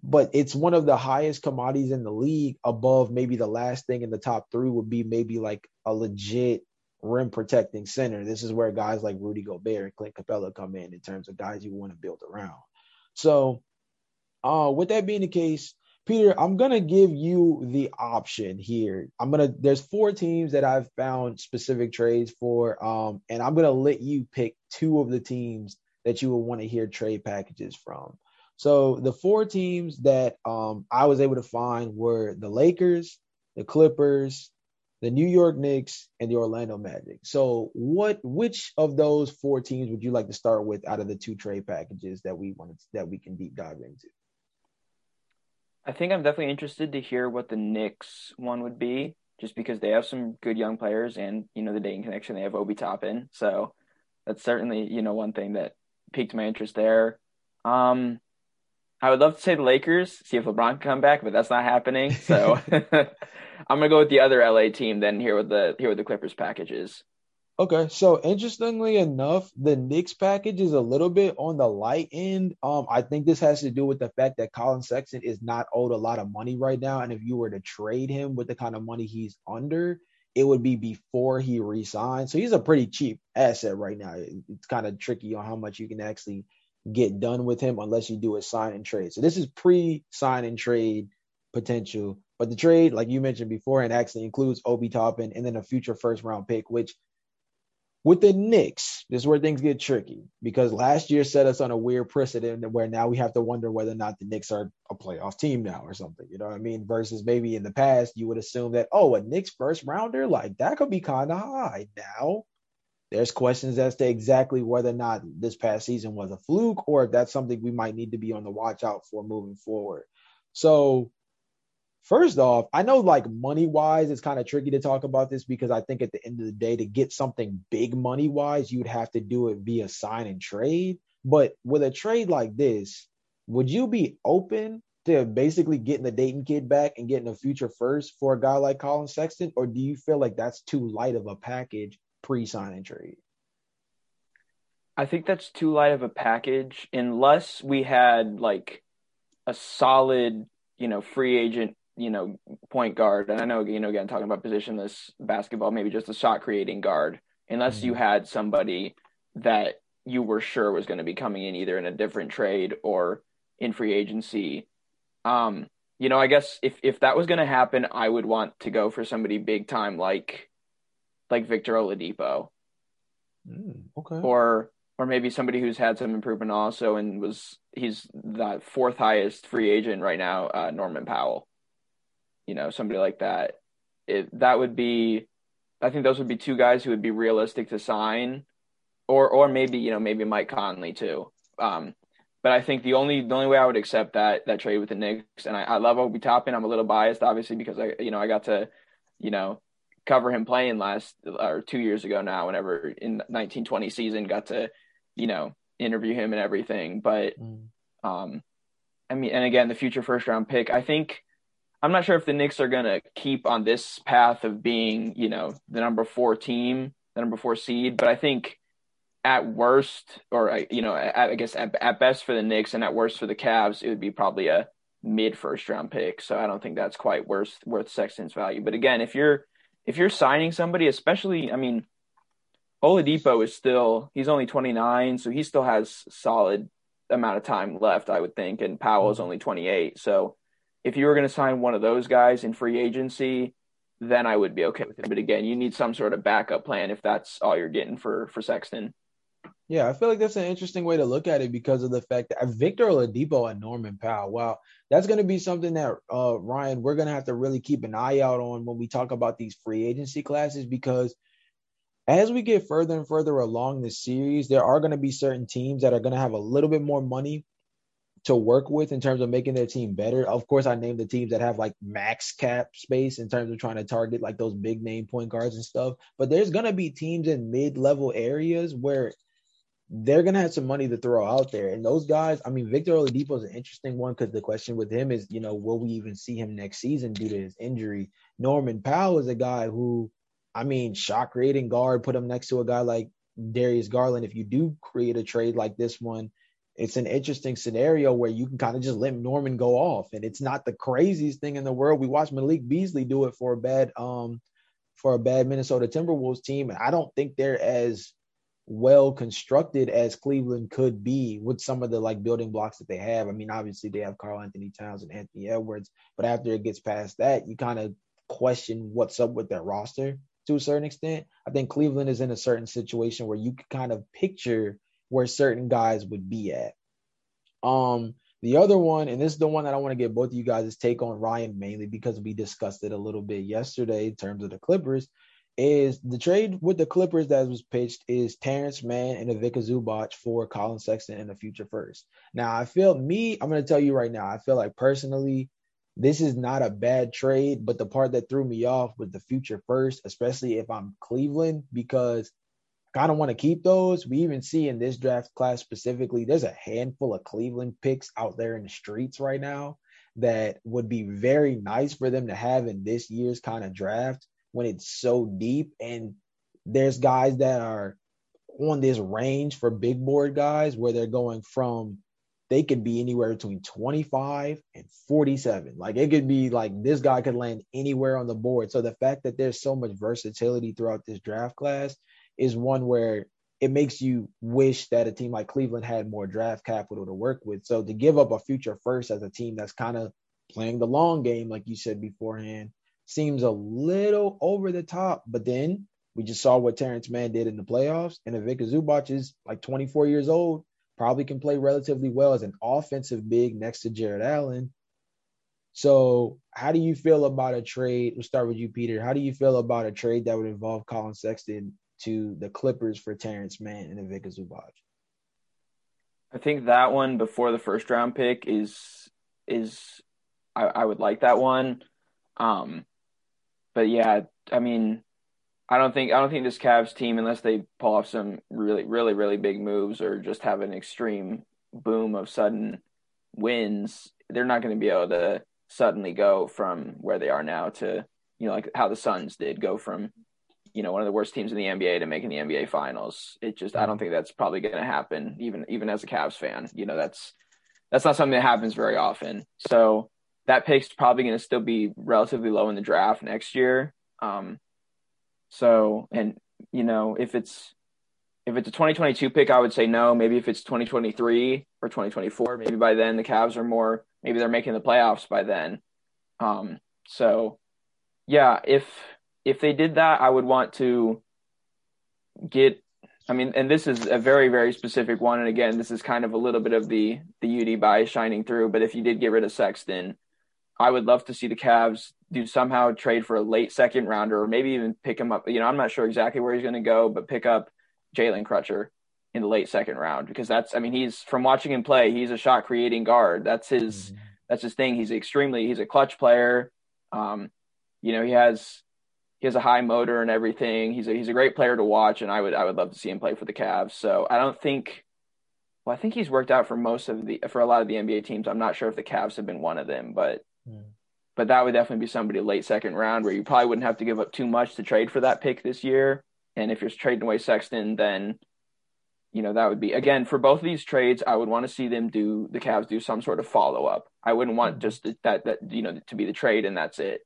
But it's one of the highest commodities in the league, above maybe the last thing in the top three would be maybe like a legit rim protecting center. This is where guys like Rudy Gobert and Clint Capella come in terms of guys you want to build around. So with that being the case, Peter, I'm going to give you the option here. There's 4 teams that I've found specific trades for, and I'm going to let you pick 2 of the teams that you will want to hear trade packages from. So the 4 teams that I was able to find were the Lakers, the Clippers, the New York Knicks, and the Orlando Magic. So which of those 4 teams would you like to start with out of the 2 trade packages that we can deep dive into? I think I'm definitely interested to hear what the Knicks one would be, just because they have some good young players and, the Dayton connection, they have Obi Toppin. So that's certainly, one thing that piqued my interest there. I would love to say the Lakers, see if LeBron can come back, but that's not happening. So I'm gonna go with the other LA team then, here with the Clippers package is. Okay, so interestingly enough, the Knicks package is a little bit on the light end. I think this has to do with the fact that Collin Sexton is not owed a lot of money right now, and if you were to trade him with the kind of money he's under, it would be before he resigns. So he's a pretty cheap asset right now. It's kind of tricky on how much you can actually get done with him unless you do a sign and trade. So this is pre-sign and trade potential. But the trade, like you mentioned before, and actually includes Obi Toppin and then a future first-round pick, which with the Knicks, this is where things get tricky, because last year set us on a weird precedent where now we have to wonder whether or not the Knicks are a playoff team now or something, you know what I mean? Versus maybe in the past, you would assume that, a Knicks first-rounder, like that could be kind of high. Now there's questions as to exactly whether or not this past season was a fluke or if that's something we might need to be on the watch out for moving forward. So first off, I know like money-wise, it's kind of tricky to talk about this, because I think at the end of the day, to get something big money-wise, you'd have to do it via sign and trade. But with a trade like this, would you be open to basically getting the Dayton kid back and getting a future first for a guy like Collin Sexton? Or do you feel like that's too light of a package pre-sign and trade? I think that's too light of a package unless we had like a solid, free agent, point guard. And I know, again, talking about positionless basketball, maybe just a shot creating guard, unless you had somebody that you were sure was going to be coming in either in a different trade or in free agency. I guess if that was going to happen, I would want to go for somebody big time, like Victor Oladipo. Okay. Or maybe somebody who's had some improvement also, and he's the 4th highest free agent right now, Norman Powell. Somebody like that. I think those would be 2 guys who would be realistic to sign, or maybe Mike Conley too. But I think the only way I would accept that trade with the Knicks, and I love Obi Toppin. I'm a little biased, obviously, because I got to, cover him playing 2 years ago now. Whenever in 1920 season, got to, interview him and everything. But and again, the future first round pick. I think I'm not sure if the Knicks are gonna keep on this path of being, the number four team, the number four seed. But I think, at worst, or I guess at best for the Knicks and at worst for the Cavs, it would be probably a mid-first round pick. So I don't think that's quite worth Sexton's value. But again, if you're signing somebody, especially, Oladipo is still, he's only 29, so he still has solid amount of time left, I would think, and Powell is only 28. So if you were going to sign one of those guys in free agency, then I would be okay with it. But again, you need some sort of backup plan if that's all you're getting for Sexton. Yeah, I feel like that's an interesting way to look at it because of the fact that Victor Oladipo and Norman Powell, wow, that's going to be something that, Ryan, we're going to have to really keep an eye out on when we talk about these free agency classes, because as we get further and further along this series, there are going to be certain teams that are going to have a little bit more money to work with in terms of making their team better. Of course, I named the teams that have max cap space in terms of trying to target those big name point guards and stuff. But there's going to be teams in mid-level areas where they're going to have some money to throw out there. And those guys, Victor Oladipo is an interesting one because the question with him is, will we even see him next season due to his injury? Norman Powell is a guy who, shot creating guard, put him next to a guy like Darius Garland. If you do create a trade like this one, it's an interesting scenario where you can kind of just let Norman go off. And it's not the craziest thing in the world. We watched Malik Beasley do it for a bad Minnesota Timberwolves team. And I don't think they're as well constructed as Cleveland could be with some of the building blocks that they have. Obviously they have Karl Anthony Towns and Anthony Edwards, but after it gets past that, you kind of question what's up with their roster to a certain extent. I think Cleveland is in a certain situation where you can kind of picture where certain guys would be at. The other one, and this is the one that I want to get both of you guys' take on, Ryan, mainly because we discussed it a little bit yesterday in terms of the Clippers, is the trade with the Clippers that was pitched is Terance Mann and Ivica Zubac for Colin Sexton and a future first. Now, I'm going to tell you right now, I feel like personally, this is not a bad trade, but the part that threw me off was the future first, especially if I'm Cleveland, because I kind of want to keep those. We even see in this draft class specifically, there's a handful of Cleveland picks out there in the streets right now that would be very nice for them to have in this year's kind of draft, when it's so deep and there's guys that are on this range for big board guys where they're going from, they could be anywhere between 25 and 47. It could be this guy could land anywhere on the board. So the fact that there's so much versatility throughout this draft class is one where it makes you wish that a team like Cleveland had more draft capital to work with. So to give up a future first as a team that's kind of playing the long game, like you said beforehand, seems a little over the top, but then we just saw what Terance Mann did in the playoffs, and Ivica Zubac is 24 years old, probably can play relatively well as an offensive big next to Jared Allen. So how do you feel about a trade? We'll start with you, Peter. How do you feel about a trade that would involve Colin Sexton to the Clippers for Terance Mann and Ivica Zubac? I think that one before the first round pick I would like that one. But yeah, I don't think this Cavs team, unless they pull off some really, really, really big moves or just have an extreme boom of sudden wins, they're not going to be able to suddenly go from where they are now to, like how the Suns did, go from, one of the worst teams in the NBA to making the NBA Finals. It just, I don't think that's probably going to happen, even as a Cavs fan. That's not something that happens very often. So that pick's probably going to still be relatively low in the draft next year. If it's a 2022 pick, I would say no. Maybe if it's 2023 or 2024, maybe by then the Cavs are more, maybe they're making the playoffs by then. If they did that, I would want to get, and this is a very, very specific one. And again, this is kind of a little bit of the UD bias shining through, but if you did get rid of Sexton, I would love to see the Cavs do somehow trade for a late second rounder or maybe even pick him up. I'm not sure exactly where he's going to go, but pick up Jalen Crutcher in the late second round, because that's, I mean, he's, from watching him play, he's a shot creating guard. That's his thing. He's a clutch player. He has a high motor and everything. He's a great player to watch, and I would love to see him play for the Cavs. So I think he's worked out for for a lot of the NBA teams. I'm not sure if the Cavs have been one of them, but that would definitely be somebody late second round where you probably wouldn't have to give up too much to trade for that pick this year. And if you're trading away Sexton, then, that would be, again, for both of these trades, I would want to see the Cavs do some sort of follow-up. I wouldn't want just to be the trade and that's it.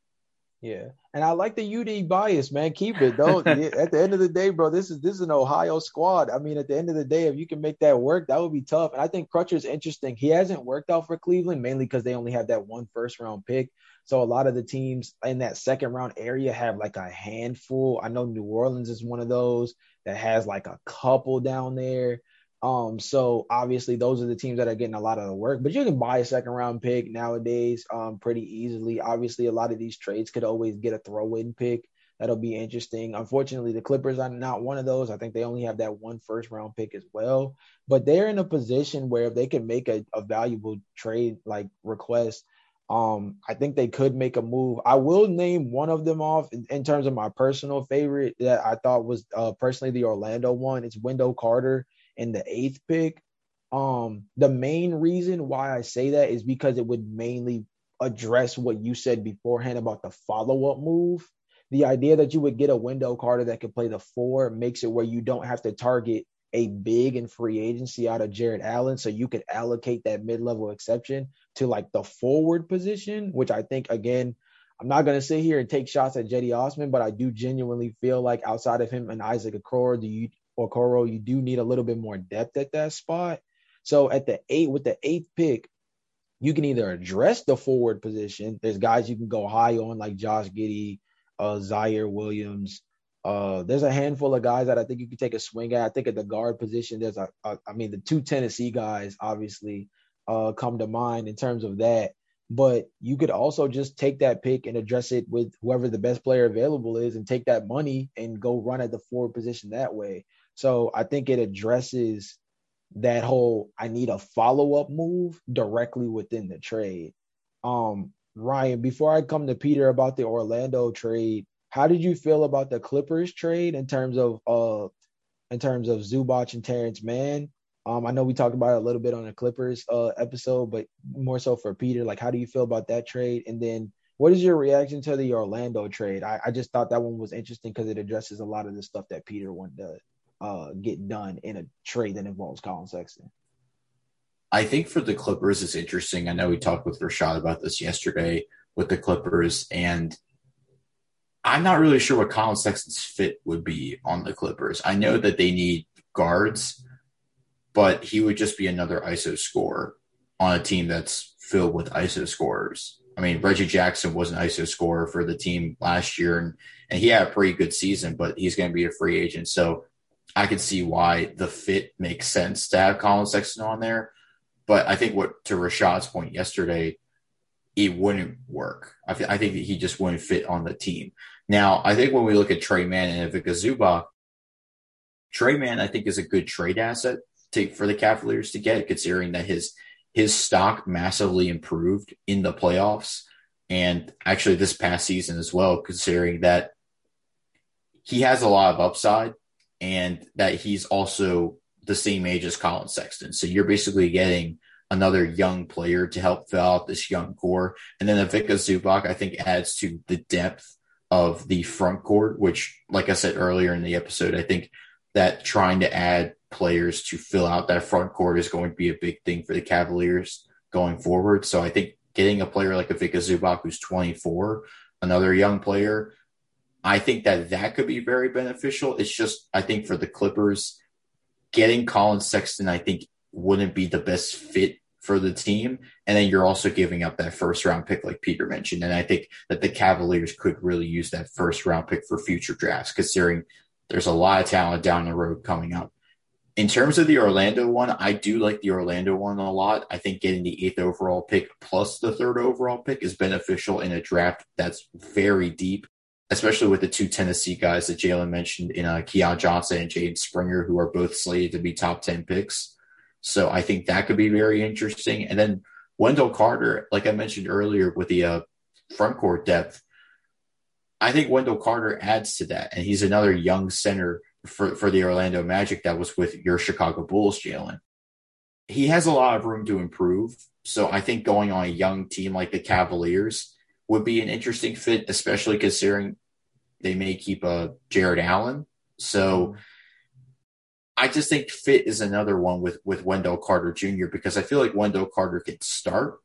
Yeah. And I like the UD bias, man. Keep it. Don't at the end of the day, bro, this is an Ohio squad. I mean, at the end of the day, if you can make that work, that would be tough. And I think Crutcher's interesting. He hasn't worked out for Cleveland, mainly because they only have that one first-round pick. So a lot of the teams in that second-round area have like a handful. I know New Orleans is one of those that has like a couple down there. So obviously those are the teams that are getting a lot of the work, but you can buy a second round pick nowadays, pretty easily. Obviously a lot of these trades could always get a throw in pick. That'll be interesting. Unfortunately, the Clippers are not one of those. I think they only have that one first round pick as well, but they're in a position where if they can make a valuable trade, like request, I think they could make a move. I will name one of them off in terms of my personal favorite that I thought was personally the Orlando one. It's Wendell Carter in the 8th pick. The main reason why I say that is because it would mainly address what you said beforehand about the follow-up move. The idea that you would get a Wendell Carter that could play the 4 makes it where you don't have to target a big in free agency out of Jared Allen, so you could allocate that mid-level exception to like the forward position, which I think, again, I'm not going to sit here and take shots at Cedi Osman, but I do genuinely feel like outside of him and Isaac Okoro, you do need a little bit more depth at that spot. So at the 8, with the 8th pick, you can either address the forward position. There's guys you can go high on like Josh Giddey, Zaire Williams. There's a handful of guys that I think you can take a swing at. I think at the guard position, there's the 2 Tennessee guys obviously come to mind in terms of that. But you could also just take that pick and address it with whoever the best player available is and take that money and go run at the forward position that way. So I think it addresses that whole I need a follow-up move directly within the trade. Ryan, before I come to Peter about the Orlando trade, how did you feel about the Clippers trade in terms of Zubac and Terance Mann? I know we talked about it a little bit on the Clippers episode, but more so for Peter, like how do you feel about that trade? And then what is your reaction to the Orlando trade? I just thought that one was interesting because it addresses a lot of the stuff that Peter wanted to get done in a trade that involves Colin Sexton. I think for the Clippers, it's interesting. I know we talked with Rashad about this yesterday with the Clippers, and I'm not really sure what Colin Sexton's fit would be on the Clippers. I know that they need guards, but he would just be another ISO scorer on a team that's filled with ISO scorers. I mean, Reggie Jackson was an ISO scorer for the team last year, and he had a pretty good season, but he's going to be a free agent. So I can see why the fit makes sense to have Colin Sexton on there. But I think to Rashad's point yesterday, it wouldn't work. I think that he just wouldn't fit on the team. Now, I think when we look at Trey Mann and Ivica Zubac, Trey Mann, I think, is a good trade asset for the Cavaliers to get, considering that his stock massively improved in the playoffs and actually this past season as well, considering that he has a lot of upside and that he's also the same age as Colin Sexton. So you're basically getting another young player to help fill out this young core. And then Ivica Zubac, I think, adds to the depth of the front court, which, like I said earlier in the episode, I think that trying to add players to fill out that front court is going to be a big thing for the Cavaliers going forward. So I think getting a player like Ivica Zubac, who's 24, another young player, I think that could be very beneficial. It's just, I think for the Clippers, getting Colin Sexton, I think, wouldn't be the best fit for the team. And then you're also giving up that first round pick, like Peter mentioned. And I think that the Cavaliers could really use that first round pick for future drafts, considering there's a lot of talent down the road coming up. In terms of the Orlando one, I do like the Orlando one a lot. I think getting the 8th overall pick plus the 3rd overall pick is beneficial in a draft that's very deep. especially with the two Tennessee guys that Jalen mentioned in Keon Johnson and Jaden Springer, who are both slated to be top 10 picks. So I think that could be very interesting. And then Wendell Carter, like I mentioned earlier, with the front court depth, I think Wendell Carter adds to that. And he's another young center for the Orlando Magic that was with your Chicago Bulls, Jalen. He has a lot of room to improve. So I think going on a young team like the Cavaliers would be an interesting fit, especially considering they may keep Jared Allen. So I just think fit is another one with Wendell Carter Jr., because I feel like Wendell Carter can start,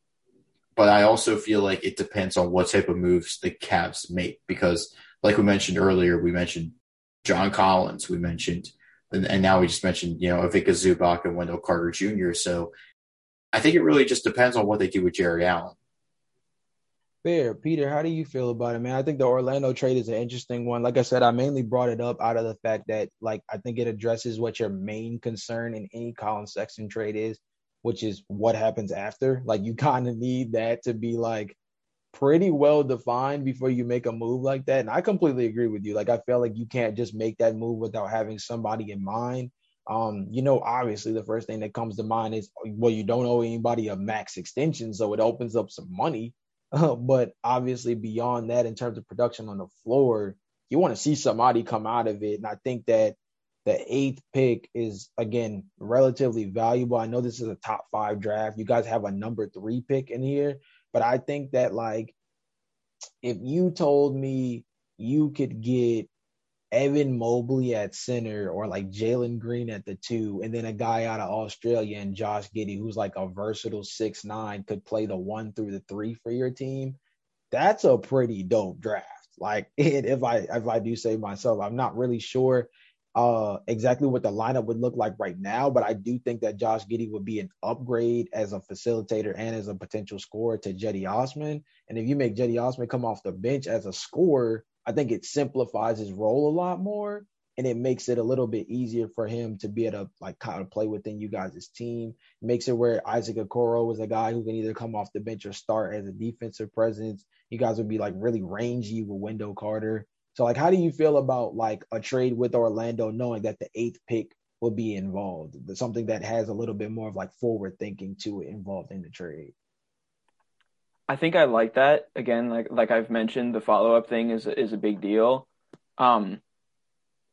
but I also feel like it depends on what type of moves the Cavs make, because like we mentioned earlier, we mentioned John Collins, we mentioned, and now we just mentioned, Ivica Zubac and Wendell Carter Jr. So I think it really just depends on what they do with Jared Allen. Fair. Peter, how do you feel about it, man? I think the Orlando trade is an interesting one. Like I said, I mainly brought it up out of the fact that, I think it addresses what your main concern in any Collin Sexton trade is, which is what happens after. You kind of need that to be, pretty well defined before you make a move like that. And I completely agree with you. I feel like you can't just make that move without having somebody in mind. Obviously the first thing that comes to mind is, well, you don't owe anybody a max extension, so it opens up some money. But obviously beyond that, in terms of production on the floor, you want to see somebody come out of it. And I think that the 8th pick is, again, relatively valuable. I know this is a top 5 draft. You guys have a number 3 pick in here. But I think that, if you told me you could get Evan Mobley at center or, Jalen Green at the 2, and then a guy out of Australia and Josh Giddey, who's a versatile 6'9", could play the 1 through the 3 for your team, that's a pretty dope draft. If I do say myself, I'm not really sure exactly what the lineup would look like right now, but I do think that Josh Giddey would be an upgrade as a facilitator and as a potential scorer to Cedi Osman. And if you make Cedi Osman come off the bench as a scorer, I think it simplifies his role a lot more, and it makes it a little bit easier for him to be able to kind of play within you guys' team. It makes it where Isaac Okoro is a guy who can either come off the bench or start as a defensive presence. You guys would be really rangy with Wendell Carter. So, how do you feel about, a trade with Orlando knowing that the 8th pick will be involved? Something that has a little bit more of, forward thinking to it involved in the trade. I think I like that. Again, like I've mentioned, the follow-up thing is a big deal. And,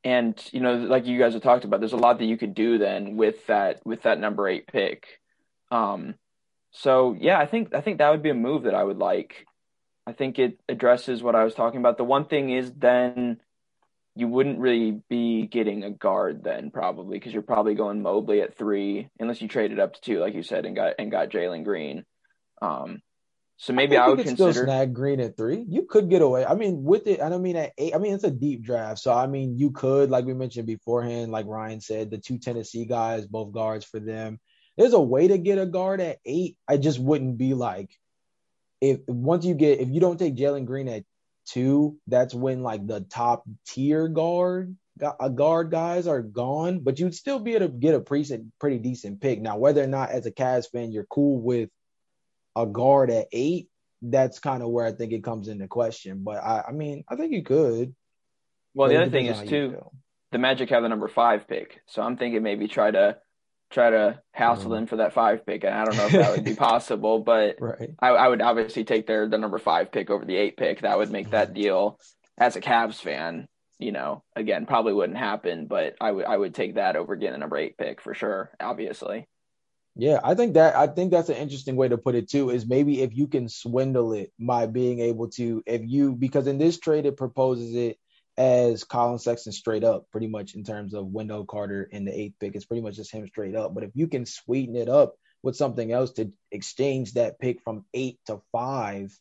like you guys have talked about, there's a lot that you could do then with that number 8 pick. So, yeah, I think that would be a move that I would like. I think it addresses what I was talking about. The one thing is then you wouldn't really be getting a guard then probably, because you're probably going Mobley at 3 unless you traded up to 2, like you said, and got Jalen Green. So maybe I would consider still snag Green at 3. You could get away. I mean, with it, I don't mean at 8. I mean, it's a deep draft. So, I mean, you could, like we mentioned beforehand, like Ryan said, the 2 Tennessee guys, both guards for them. There's a way to get a guard at 8. I just wouldn't be if you don't take Jalen Green at 2, that's when the top tier guard guys are gone, but you'd still be able to get a pretty decent pick. Now, whether or not as a Cavs fan, you're cool with a guard at 8, that's kind of where I think it comes into question. But I mean, I think you could. Well, the other thing is too, the Magic have the number 5 pick. So I'm thinking maybe try to hassle them for that 5 pick. And I don't know if that would be possible, but right. I would obviously take the number 5 pick over the 8 pick. That would make that deal as a Cavs fan, again, probably wouldn't happen, but I would take that over getting the number 8 pick for sure. Obviously. Yeah. I think that's an interesting way to put it too, is maybe if you can swindle it by being able to, because in this trade, it proposes it as Collin Sexton straight up, pretty much in terms of Wendell Carter in the 8th pick. It's pretty much just him straight up. But if you can sweeten it up with something else to exchange that pick from 8 to 5,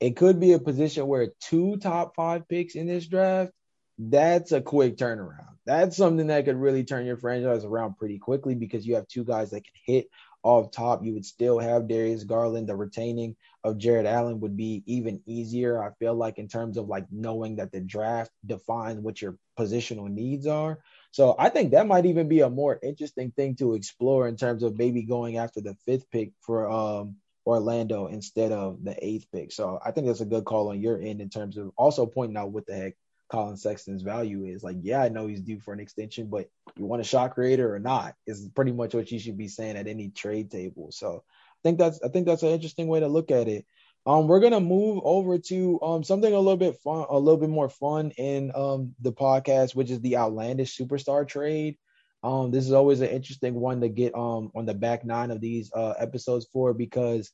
it could be a position where 2 top 5 picks in this draft, that's a quick turnaround. That's something that could really turn your franchise around pretty quickly, because you have 2 guys that can hit off top. You would still have Darius Garland. The retaining of Jared Allen would be even easier, I feel like, in terms of knowing that the draft defines what your positional needs are. So I think that might even be a more interesting thing to explore in terms of maybe going after the 5th pick for Orlando instead of the 8th pick. So I think that's a good call on your end in terms of also pointing out what the heck Colin Sexton's value is. Like, yeah, I know he's due for an extension, but you want a shot creator or not is pretty much what you should be saying at any trade table. So I think that's an interesting way to look at it. We're going to move over to something a little bit more fun in the podcast, which is the outlandish superstar trade. This is always an interesting one to get on the back nine of these episodes for, because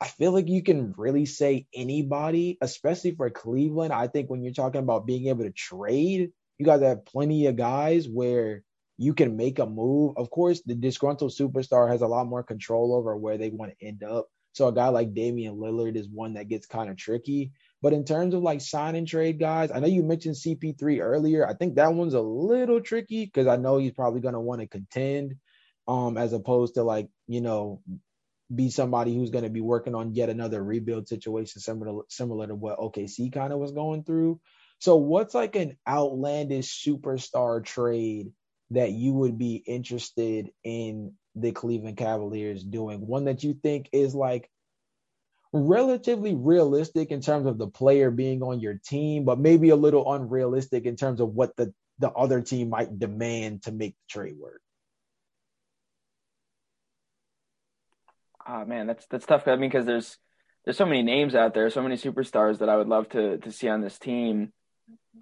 I feel like you can really say anybody, especially for Cleveland. I think when you're talking about being able to trade, you guys have plenty of guys where you can make a move. Of course, the disgruntled superstar has a lot more control over where they want to end up. So a guy like Damian Lillard is one that gets kind of tricky. But in terms of like sign and trade guys, I know you mentioned CP3 earlier. I think that one's a little tricky because I know he's probably going to want to contend as opposed to like, you know, be somebody who's going to be working on yet another rebuild situation similar to what OKC kind of was going through. So what's like an outlandish superstar trade that you would be interested in the Cleveland Cavaliers doing, one that you think is like relatively realistic in terms of the player being on your team, but maybe a little unrealistic in terms of what the other team might demand to make the trade work? Man, that's tough. I mean, because there's so many names out there, so many superstars that I would love to see on this team.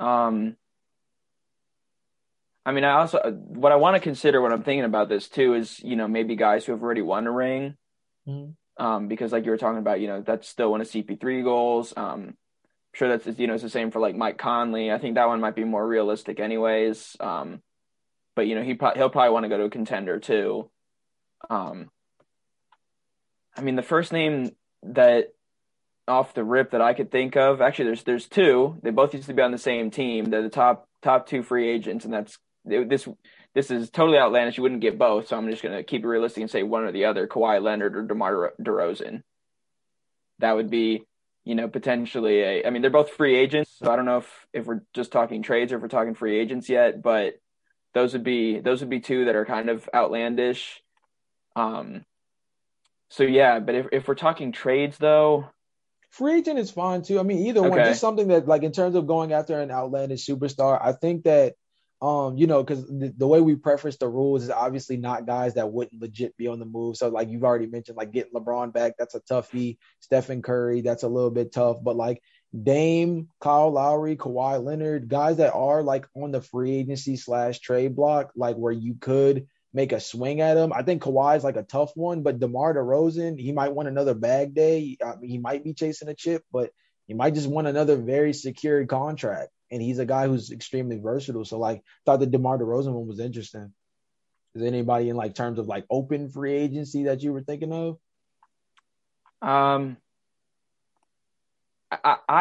I mean, I also, what I want to consider when I'm thinking about this too is, you know, maybe guys who have already won a ring, because like you were talking about, you know, that's still one of CP3 goals. I'm sure that's, you know, it's the same for like Mike Conley. I think that one might be more realistic anyways. But you know, he'll probably want to go to a contender too. I mean, the first name that off the rip that I could think of, actually there's two, they both used to be on the same team. They're the top two free agents. And that's, this is totally outlandish. You wouldn't get both, so I'm just going to keep it realistic and say one or the other, Kawhi Leonard or DeMar DeRozan. That would be, you know, potentially they're both free agents, so I don't know if we're just talking trades or if we're talking free agents yet, but those would be two that are kind of outlandish. So yeah, but if we're talking trades though, free agent is fine too. I mean, either one, just something that like in terms of going after an outlandish superstar, I think that you know, because the way we preface the rules is obviously not guys that wouldn't legit be on the move. So like you've already mentioned, like getting LeBron back, that's a toughie. Stephen Curry, that's a little bit tough. But like Dame, Kyle Lowry, Kawhi Leonard, guys that are like on the free agency / trade block, like where you could make a swing at him. I think Kawhi's like a tough one, but DeMar DeRozan, he might want another bag day. I mean, he might be chasing a chip, but he might just want another very secure contract. And he's a guy who's extremely versatile. So, like, thought the DeMar DeRozan one was interesting. Is there anybody in, like, terms of, like, open free agency that you were thinking of? I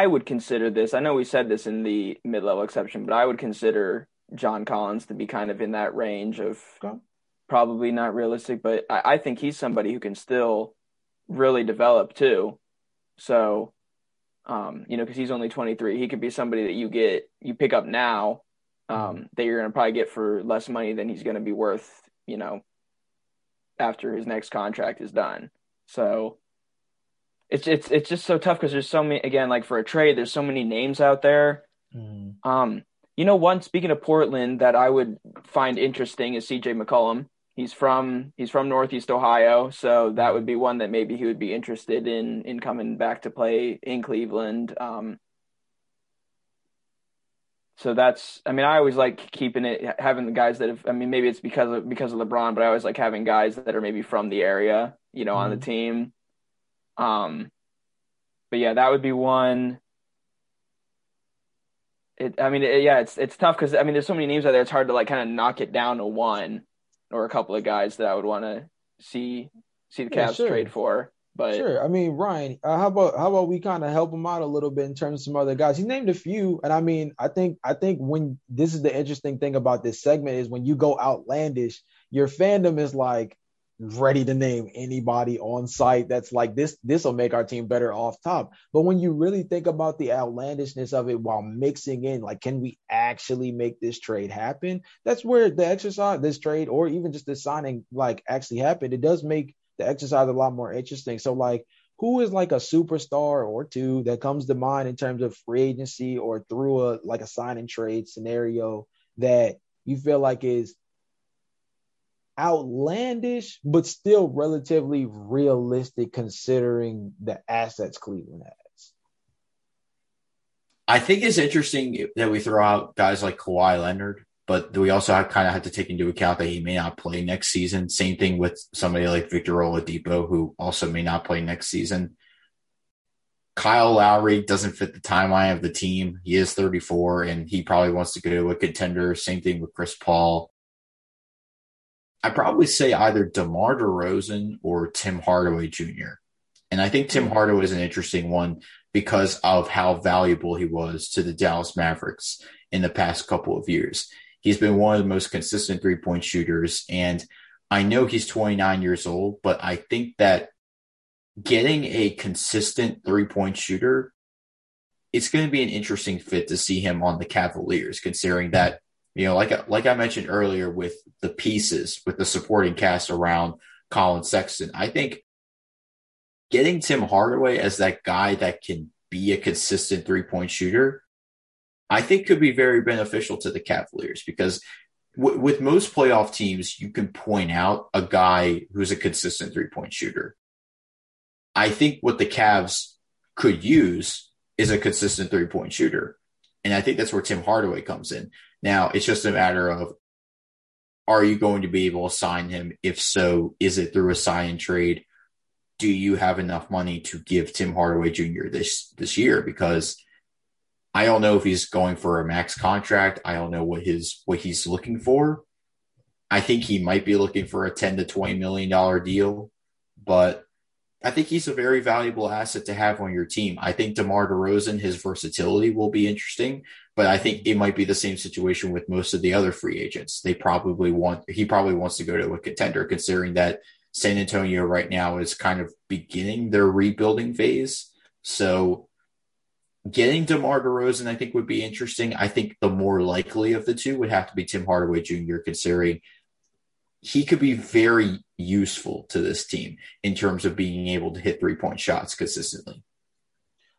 would consider this. I know we said this in the mid-level exception, but I would consider John Collins to be kind of in that range of probably not realistic, but I think he's somebody who can still really develop too. So – you know, because he's only 23, he could be somebody that you pick up now that you're going to probably get for less money than he's going to be worth, you know, after his next contract is done. So it's just so tough because there's so many, again, like for a trade, there's so many names out there. You know, one, speaking of Portland, that I would find interesting is TJ McConnell. He's from Northeast Ohio, so that would be one that maybe he would be interested in coming back to play in Cleveland. So that's, I mean, I always like keeping it, having the guys that have, I mean, maybe it's because of LeBron, but I always like having guys that are maybe from the area, you know, on the team. But yeah, that would be one. It's tough because I mean, there's so many names out there. It's hard to like kind of knock it down to one or a couple of guys that I would want to see the Cavs trade for. But sure, I mean, Ryan, how about we kind of help him out a little bit in terms of some other guys? He named a few, and I mean, I think when this is the interesting thing about this segment is when you go outlandish, your fandom is like ready to name anybody on site that's like this will make our team better off top. But when you really think about the outlandishness of it while mixing in like, can we actually make this trade happen? That's where the exercise, this trade, or even just the signing like actually happened. It does make the exercise a lot more interesting. So, like, who is like a superstar or two that comes to mind in terms of free agency or through a like a sign and trade scenario that you feel like is outlandish, but still relatively realistic considering the assets Cleveland has? I think it's interesting that we throw out guys like Kawhi Leonard, but we also have to take into account that he may not play next season. Same thing with somebody like Victor Oladipo, who also may not play next season. Kyle Lowry doesn't fit the timeline of the team. He is 34, and he probably wants to go to a contender. Same thing with Chris Paul. I'd probably say either DeMar DeRozan or Tim Hardaway Jr. And I think Tim Hardaway is an interesting one because of how valuable he was to the Dallas Mavericks in the past couple of years. He's been one of the most consistent three-point shooters, and I know he's 29 years old, but I think that getting a consistent three-point shooter, it's going to be an interesting fit to see him on the Cavaliers, considering that, you know, like I mentioned earlier with the pieces, with the supporting cast around Colin Sexton, I think getting Tim Hardaway as that guy that can be a consistent three-point shooter, I think could be very beneficial to the Cavaliers because with most playoff teams, you can point out a guy who's a consistent three-point shooter. I think what the Cavs could use is a consistent three-point shooter, and I think that's where Tim Hardaway comes in. Now, it's just a matter of, are you going to be able to sign him? If so, is it through a sign and trade? Do you have enough money to give Tim Hardaway Jr. this year? Because I don't know if he's going for a max contract. I don't know what he's looking for. I think he might be looking for a $10 to $20 million deal, but I think he's a very valuable asset to have on your team. I think DeMar DeRozan, his versatility will be interesting, but I think it might be the same situation with most of the other free agents. He probably wants to go to a contender, considering that San Antonio right now is kind of beginning their rebuilding phase. So getting DeMar DeRozan, I think, would be interesting. I think the more likely of the two would have to be Tim Hardaway Jr., considering he could be very useful to this team in terms of being able to hit three-point shots consistently.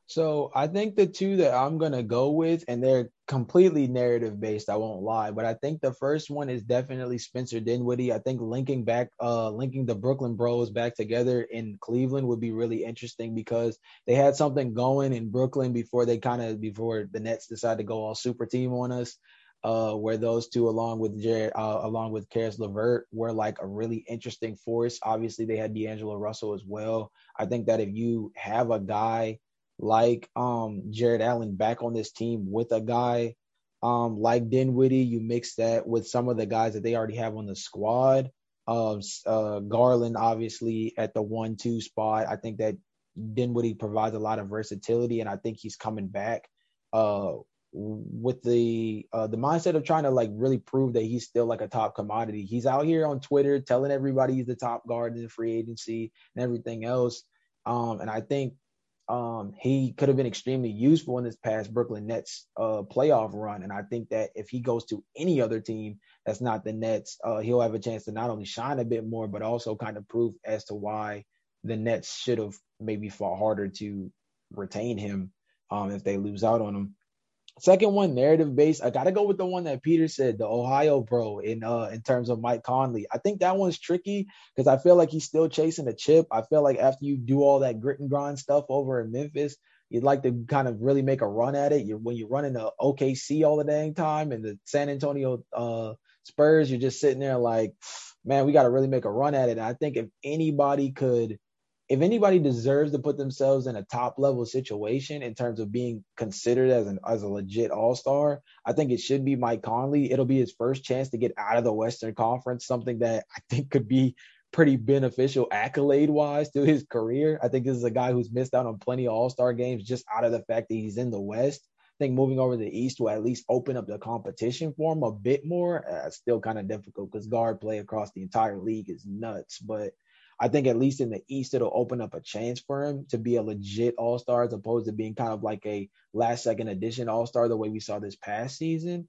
So I think the two that I'm going to go with, and they're completely narrative-based, I won't lie, but I think the first one is definitely Spencer Dinwiddie. I think linking the Brooklyn Bros back together in Cleveland would be really interesting because they had something going in Brooklyn before the Nets decided to go all super team on us, where those two along with Karis LeVert were like a really interesting force. Obviously, they had D'Angelo Russell as well. I think that if you have a guy like Jared Allen back on this team with a guy like Dinwiddie, you mix that with some of the guys that they already have on the squad. Garland, obviously, at the 1-2 spot. I think that Dinwiddie provides a lot of versatility, and I think he's coming back with the mindset of trying to like really prove that he's still like a top commodity. He's out here on Twitter telling everybody he's the top guard in the free agency and everything else. And I think he could have been extremely useful in this past Brooklyn Nets playoff run. And I think that if he goes to any other team that's not the Nets, he'll have a chance to not only shine a bit more, but also kind of prove as to why the Nets should have maybe fought harder to retain him if they lose out on him. Second one, narrative-based. I got to go with the one that Peter said, the Ohio bro, in terms of Mike Conley. I think that one's tricky because I feel like he's still chasing a chip. I feel like after you do all that grit and grind stuff over in Memphis, you'd like to kind of really make a run at it. When you're running the OKC all the dang time and the San Antonio Spurs, you're just sitting there like, man, we got to really make a run at it. And I think if anybody deserves to put themselves in a top-level situation in terms of being considered as a legit all-star, I think it should be Mike Conley. It'll be his first chance to get out of the Western Conference, something that I think could be pretty beneficial accolade-wise to his career. I think this is a guy who's missed out on plenty of all-star games just out of the fact that he's in the West. I think moving over to the East will at least open up the competition for him a bit more. It's still kind of difficult because guard play across the entire league is nuts, but I think at least in the East, it'll open up a chance for him to be a legit all-star as opposed to being kind of like a last-second addition all-star the way we saw this past season.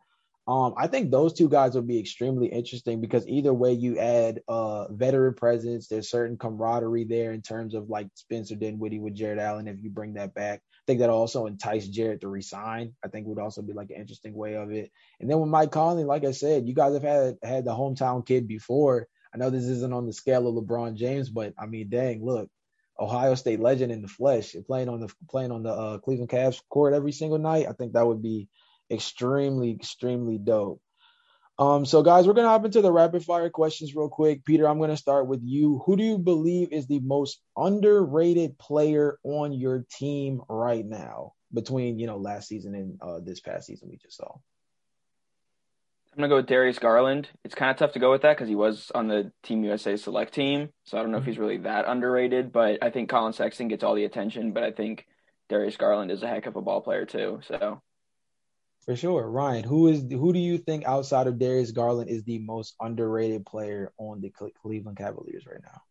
I think those two guys will be extremely interesting because either way you add veteran presence, there's certain camaraderie there in terms of like Spencer Dinwiddie with Jared Allen. If you bring that back, I think that also entice Jared to resign. I think would also be like an interesting way of it. And then with Mike Conley, like I said, you guys have had the hometown kid before. I know this isn't on the scale of LeBron James, but I mean, dang, look, Ohio State legend in the flesh, playing on the Cleveland Cavs court every single night. I think that would be extremely, extremely dope. So guys, we're going to hop into the rapid fire questions real quick. Peter, I'm going to start with you. Who do you believe is the most underrated player on your team right now between, last season and this past season we just saw? I'm going to go with Darius Garland. It's kind of tough to go with that because he was on the Team USA select team. So I don't know if he's really that underrated, but I think Colin Sexton gets all the attention, but I think Darius Garland is a heck of a ball player too. So for sure. Ryan, who do you think outside of Darius Garland is the most underrated player on the Cleveland Cavaliers right now?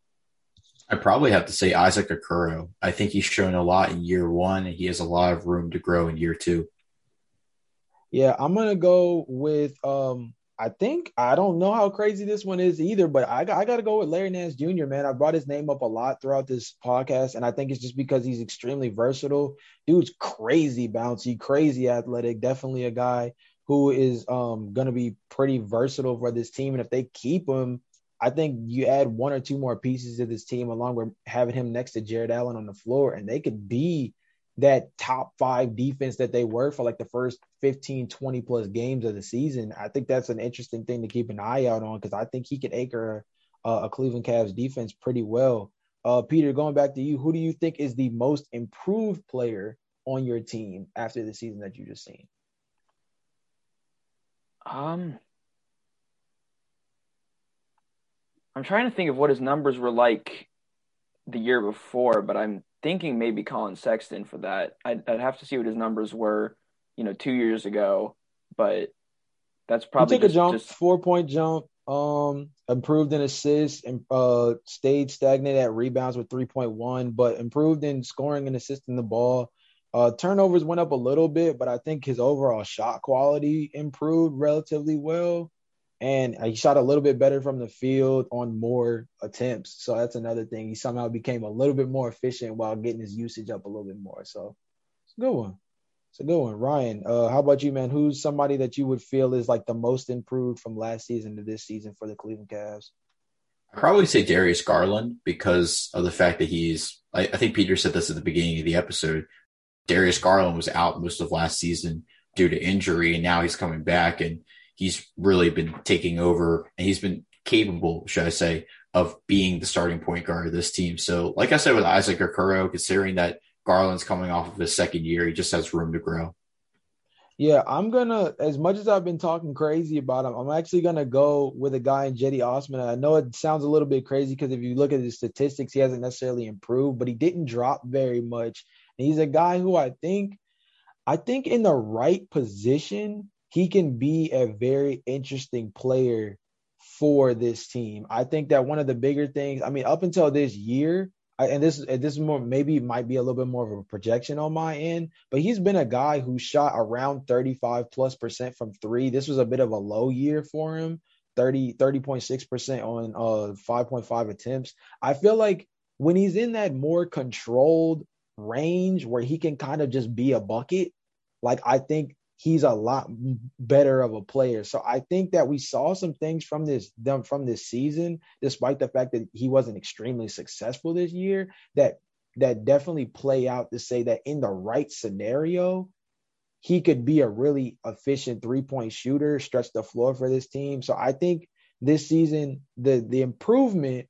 I probably have to say Isaac Okoro. I think he's shown a lot in year one, and he has a lot of room to grow in year two. Yeah, I'm going to go with I don't know how crazy this one is either, but I got to go with Larry Nance Jr., man. I brought his name up a lot throughout this podcast, and I think it's just because he's extremely versatile. Dude's crazy bouncy, crazy athletic, definitely a guy who is going to be pretty versatile for this team. And if they keep him, I think you add one or two more pieces to this team along with having him next to Jared Allen on the floor, and they could be that top five defense that they were for like the first 15, 20 plus games of the season. I think that's an interesting thing to keep an eye out on because I think he could anchor a Cleveland Cavs defense pretty well. Peter, going back to you, who do you think is the most improved player on your team after the season that you just seen? I'm trying to think of what his numbers were like the year before, but I'm thinking maybe Colin Sexton for that. I'd have to see what his numbers were, 2 years ago, but that's probably he took a 4-point jump, improved in assists and stayed stagnant at rebounds with 3.1, but improved in scoring and assisting the ball. Turnovers went up a little bit, but I think his overall shot quality improved relatively well. And he shot a little bit better from the field on more attempts. So that's another thing. He somehow became a little bit more efficient while getting his usage up a little bit more. So it's a good one. Ryan, how about you, man? Who's somebody that you would feel is like the most improved from last season to this season for the Cleveland Cavs? I'd probably say Darius Garland because of the fact that I think Peter said this at the beginning of the episode. Darius Garland was out most of last season due to injury, and now he's coming back and he's really been taking over, and he's been capable, should I say, of being the starting point guard of this team. So like I said, with Isaac Okoro, considering that Garland's coming off of his second year, he just has room to grow. Yeah, as much as I've been talking crazy about him, I'm actually going to go with a guy in Cedi Osman. I know it sounds a little bit crazy because if you look at his statistics, he hasn't necessarily improved, but he didn't drop very much. And he's a guy who I think in the right position, he can be a very interesting player for this team. I think that one of the bigger things, up until this year, and this is more, maybe might be a little bit more of a projection on my end, but he's been a guy who shot around 35+% from three. This was a bit of a low year for him, 30.6% on 5.5 attempts. I feel like when he's in that more controlled range where he can kind of just be a bucket, like I think he's a lot better of a player. So I think that we saw some things from this season, despite the fact that he wasn't extremely successful this year, that definitely play out to say that in the right scenario, he could be a really efficient three-point shooter, stretch the floor for this team. So I think this season, the improvement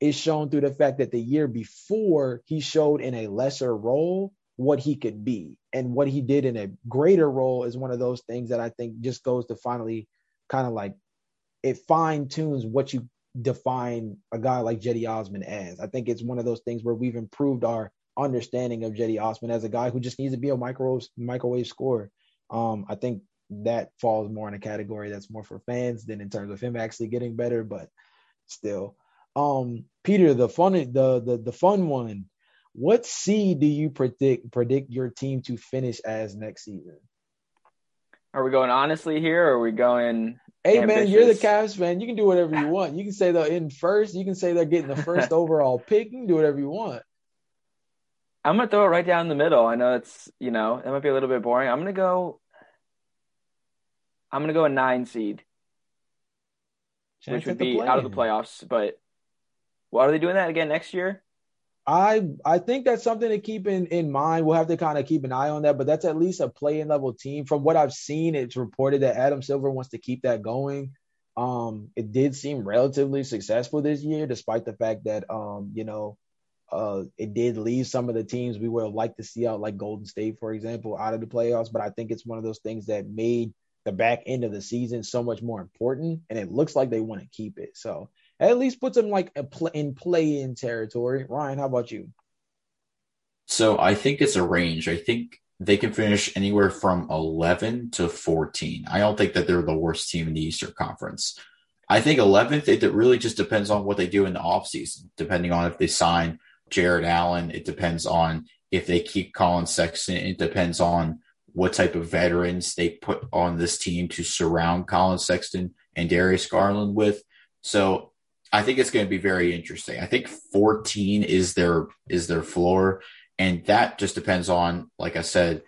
is shown through the fact that the year before he showed in a lesser role what he could be, and what he did in a greater role is one of those things that I think just goes to finally kind of like it fine tunes what you define a guy like Cedi Osman as. I think it's one of those things where we've improved our understanding of Cedi Osman as a guy who just needs to be a microwave scorer. I think that falls more in a category that's more for fans than in terms of him actually getting better, but still. Peter, the fun one. What seed do you predict your team to finish as next season? Are we going honestly here, or are we going hey, ambitious? Man, you're the Cavs, man. You can do whatever you want. You can say they're in first. You can say they're getting the first overall pick. You can do whatever you want. I'm going to throw it right down the middle. I know it's, you know, it might be a little bit boring. I'm going to go a 9 seed, which would be out of the playoffs. But why are they doing that again next year? I think that's something to keep in mind. We'll have to kind of keep an eye on that, but that's at least a play-in level team. From what I've seen, it's reported that Adam Silver wants to keep that going. It did seem relatively successful this year, despite the fact that, it did leave some of the teams we would have liked to see out, like Golden State, for example, out of the playoffs. But I think it's one of those things that made the back end of the season so much more important, and it looks like they want to keep it. So at least puts them like in play-in territory. Ryan, how about you? So I think it's a range. I think they can finish anywhere from 11 to 14. I don't think that they're the worst team in the Eastern Conference. I think 11th, it really just depends on what they do in the offseason, depending on if they sign Jared Allen. It depends on if they keep Colin Sexton. It depends on what type of veterans they put on this team to surround Colin Sexton and Darius Garland with. So I think it's going to be very interesting. I think 14 is their floor, and that just depends on, like I said,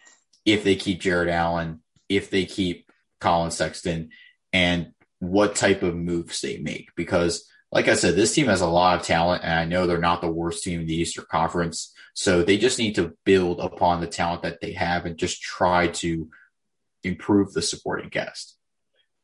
if they keep Jared Allen, if they keep Colin Sexton, and what type of moves they make. Because, like I said, this team has a lot of talent, and I know they're not the worst team in the Eastern Conference, so they just need to build upon the talent that they have and just try to improve the supporting cast.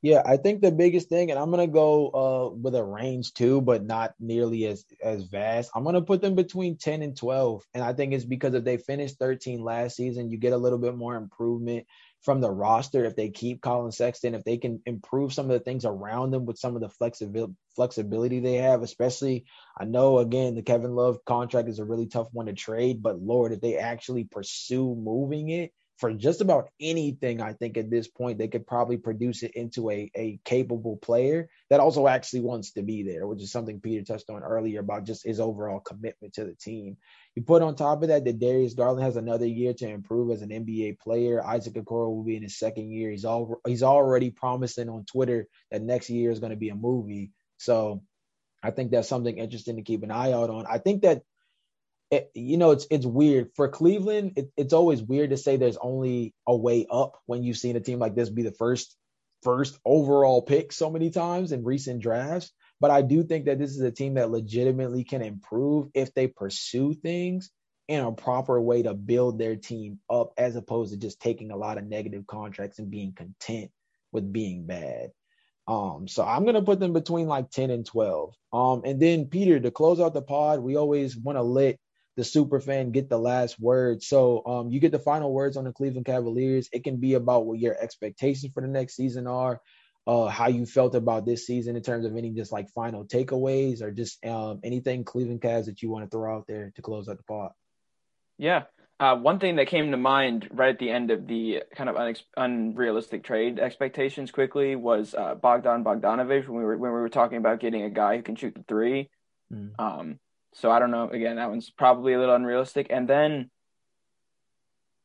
Yeah, I think the biggest thing, and I'm going to go with a range too, but not nearly as vast. I'm going to put them between 10 and 12, and I think it's because if they finish 13 last season, you get a little bit more improvement from the roster if they keep Colin Sexton, if they can improve some of the things around them with some of the flexibility they have, especially, I know, again, the Kevin Love contract is a really tough one to trade, but Lord, if they actually pursue moving it, for just about anything, I think at this point, they could probably produce it into a capable player that also actually wants to be there, which is something Peter touched on earlier about just his overall commitment to the team. You put on top of that Darius Garland has another year to improve as an NBA player. Isaac Okoro will be in his second year. He's already promising on Twitter that next year is going to be a movie. So I think that's something interesting to keep an eye out on. I think that it's weird for Cleveland. It's always weird to say there's only a way up when you've seen a team like this be the first overall pick so many times in recent drafts. But I do think that this is a team that legitimately can improve if they pursue things in a proper way to build their team up, as opposed to just taking a lot of negative contracts and being content with being bad. So I'm going to put them between like 10 and 12. And then Peter, to close out the pod, we always want to let the super fan get the last word. So you get the final words on the Cleveland Cavaliers. It can be about what your expectations for the next season are, how you felt about this season in terms of any just like final takeaways, or just anything Cleveland Cavs that you want to throw out there to close out the pod. Yeah. One thing that came to mind right at the end of the kind of unrealistic trade expectations quickly was Bogdan Bogdanović, when we were talking about getting a guy who can shoot the three. So I don't know. Again, that one's probably a little unrealistic. And then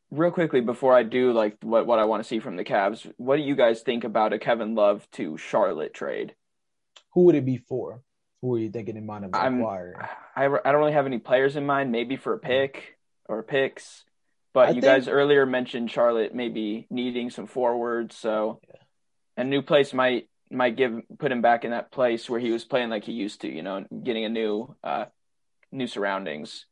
real quickly, before I do like what I want to see from the Cavs, what do you guys think about a Kevin Love to Charlotte trade? Who would it be for? Who are you thinking in mind of acquiring? I don't really have any players in mind, maybe for a pick or picks. But you guys earlier mentioned Charlotte maybe needing some forwards. So a new place might put him back in that place where he was playing like he used to, getting a new surroundings.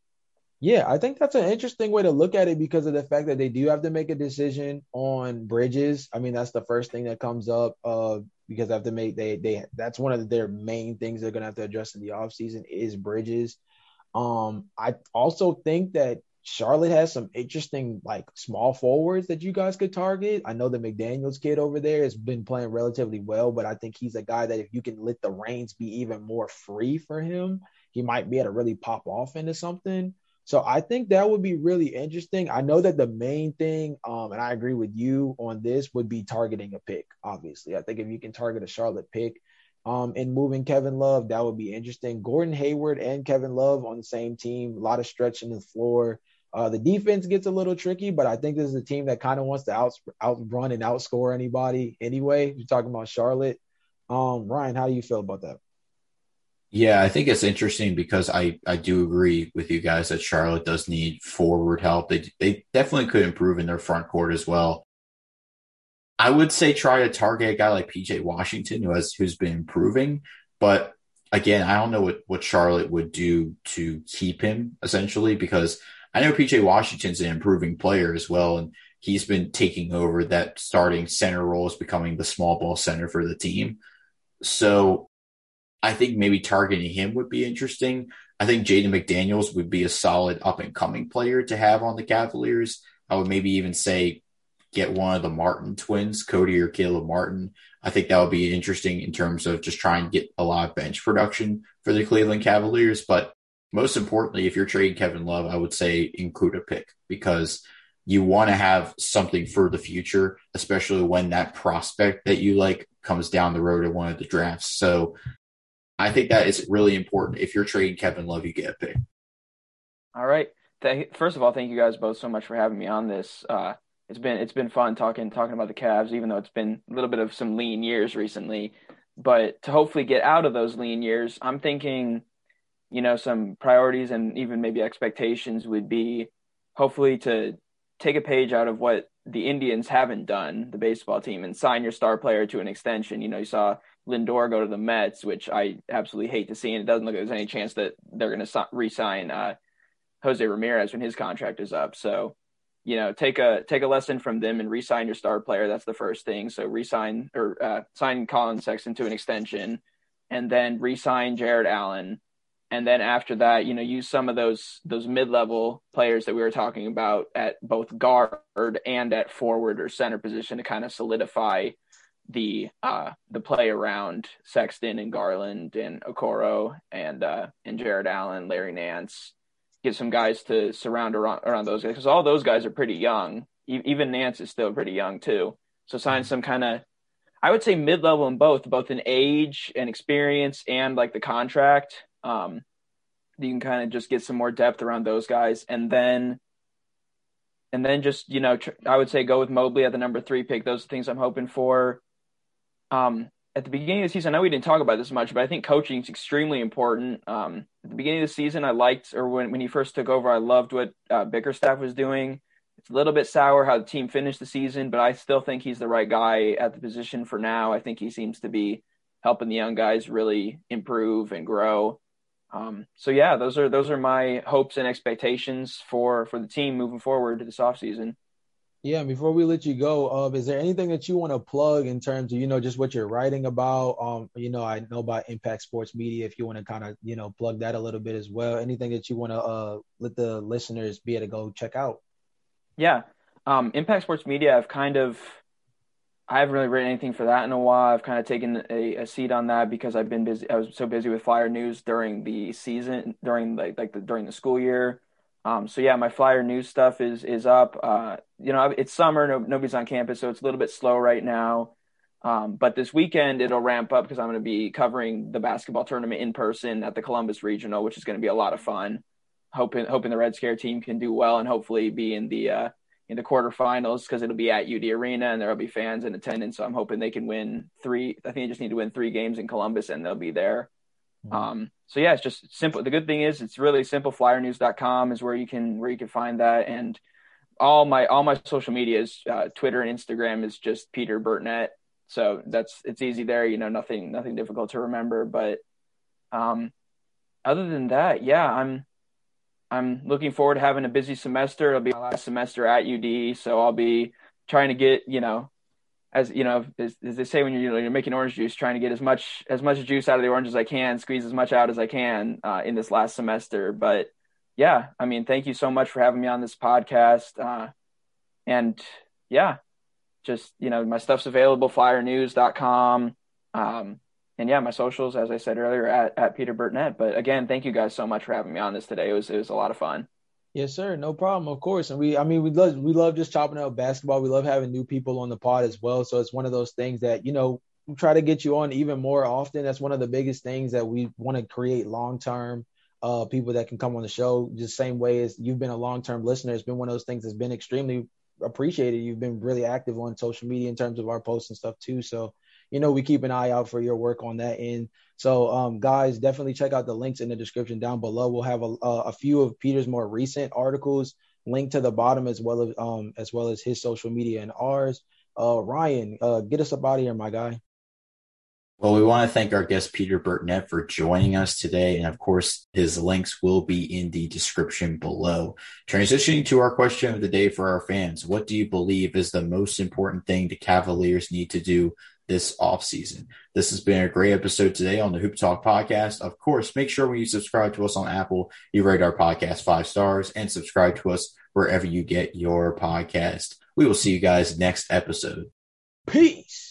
Yeah, I think that's an interesting way to look at it because of the fact that they do have to make a decision on Bridges. I mean, that's the first thing that comes up because they have to make that's one of their main things they're going to have to address in the offseason is Bridges. I also think that Charlotte has some interesting like small forwards that you guys could target. I know the McDaniels kid over there has been playing relatively well, but I think he's a guy that if you can let the reins be even more free for him, he might be able to really pop off into something. So I think that would be really interesting. I know that the main thing, and I agree with you on this, would be targeting a pick, obviously. I think if you can target a Charlotte pick and moving Kevin Love, that would be interesting. Gordon Hayward and Kevin Love on the same team, a lot of stretching the floor. The defense gets a little tricky, but I think this is a team that kind of wants to outrun and outscore anybody anyway. You're talking about Charlotte. Ryan, how do you feel about that? Yeah, I think it's interesting because I do agree with you guys that Charlotte does need forward help. They definitely could improve in their front court as well. I would say try to target a guy like PJ Washington, who's been improving. But again, I don't know what Charlotte would do to keep him, essentially, because I know PJ Washington's an improving player as well, and he's been taking over that starting center role as becoming the small ball center for the team. So I think maybe targeting him would be interesting. I think Jaden McDaniels would be a solid up-and-coming player to have on the Cavaliers. I would maybe even say get one of the Martin twins, Cody or Caleb Martin. I think that would be interesting in terms of just trying to get a lot of bench production for the Cleveland Cavaliers. But most importantly, if you're trading Kevin Love, I would say include a pick, because you want to have something for the future, especially when that prospect that you like comes down the road at one of the drafts. So I think that is really important. If you're trading Kevin Love, you get a pick. All right. First of all, thank you guys both so much for having me on this. It's been fun talking about the Cavs, even though it's been a little bit of some lean years recently. But to hopefully get out of those lean years, I'm thinking, some priorities and even maybe expectations would be hopefully to take a page out of what the Indians haven't done, the baseball team, and sign your star player to an extension. You saw Lindor go to the Mets, which I absolutely hate to see, and it doesn't look like there's any chance that they're going to re-sign Jose Ramirez when his contract is up. So, take a lesson from them and re-sign your star player. That's the first thing. So sign Colin Sexton to an extension, and then re-sign Jared Allen. And then after that, use some of those mid-level players that we were talking about at both guard and at forward or center position to kind of solidify the play around Sexton and Garland and Okoro and Jared Allen, Larry Nance. Get some guys to surround around those guys, because all those guys are pretty young. Even Nance is still pretty young too. So sign some kind of, I would say, mid-level in both in age and experience and like the contract. You can kind of just get some more depth around those guys, and then just I would say go with Mobley at the number 3 pick. Those are things I'm hoping for. At the beginning of the season, I know we didn't talk about this much, but I think coaching is extremely important. At the beginning of the season, when he first took over, I loved what Bickerstaff was doing. It's a little bit sour how the team finished the season, but I still think he's the right guy at the position for now. I think he seems to be helping the young guys really improve and grow. So yeah, those are my hopes and expectations for the team moving forward to this offseason. Yeah, before we let you go, is there anything that you want to plug in terms of, just what you're writing about? I know about Impact Sports Media, if you want to kind of, plug that a little bit as well. Anything that you want to let the listeners be able to go check out? Yeah, Impact Sports Media, I haven't really written anything for that in a while. I've kind of taken a seat on that because I've been busy. I was so busy with Flyer News during the season, during the school year. So yeah, my Flyer News stuff is up. It's summer, nobody's on campus, so it's a little bit slow right now. But this weekend it'll ramp up because I'm going to be covering the basketball tournament in person at the Columbus Regional, which is going to be a lot of fun. Hoping the Red Scare team can do well and hopefully be in the quarterfinals, because it'll be at UD Arena and there'll be fans in attendance. So I'm hoping they can win 3. I think they just need to win 3 games in Columbus and they'll be there. So yeah, it's just simple. The good thing is it's really simple. FlyerNews.com is where you can find that. And all my social media is Twitter and Instagram is just Peter Burtnett. So it's easy there, nothing difficult to remember. But other than that, yeah, I'm looking forward to having a busy semester. It'll be my last semester at UD. So I'll be trying to get, as they say, when you're making orange juice, trying to get as much juice out of the orange as I can, squeeze as much out as I can in this last semester. But yeah, thank you so much for having me on this podcast. And yeah, just, my stuff's available, FlyerNews.com. And yeah, my socials, as I said earlier, at Peter Burtnett. But again, thank you guys so much for having me on this today. It was a lot of fun. Yes, sir. No problem. Of course. And we love just chopping up basketball. We love having new people on the pod as well. So it's one of those things that, we try to get you on even more often. That's one of the biggest things that we want to create long-term. people that can come on the show, just same way as you've been a long-term listener. It's been one of those things that's been extremely appreciated. You've been really active on social media in terms of our posts and stuff too. So, you know, we keep an eye out for your work on that end. So guys, definitely check out the links in the description down below. We'll have a few of Peter's more recent articles linked to the bottom, as well as his social media and ours. Ryan, get us up out of here, my guy. Well, we want to thank our guest, Peter Burtnett, for joining us today. And of course, his links will be in the description below. Transitioning to our question of the day for our fans, what do you believe is the most important thing the Cavaliers need to do this offseason? This has been a great episode today on the Hoop Talk podcast. Of course, make sure when you subscribe to us on Apple, you rate our podcast 5 stars and subscribe to us wherever you get your podcast. We will see you guys next episode. Peace.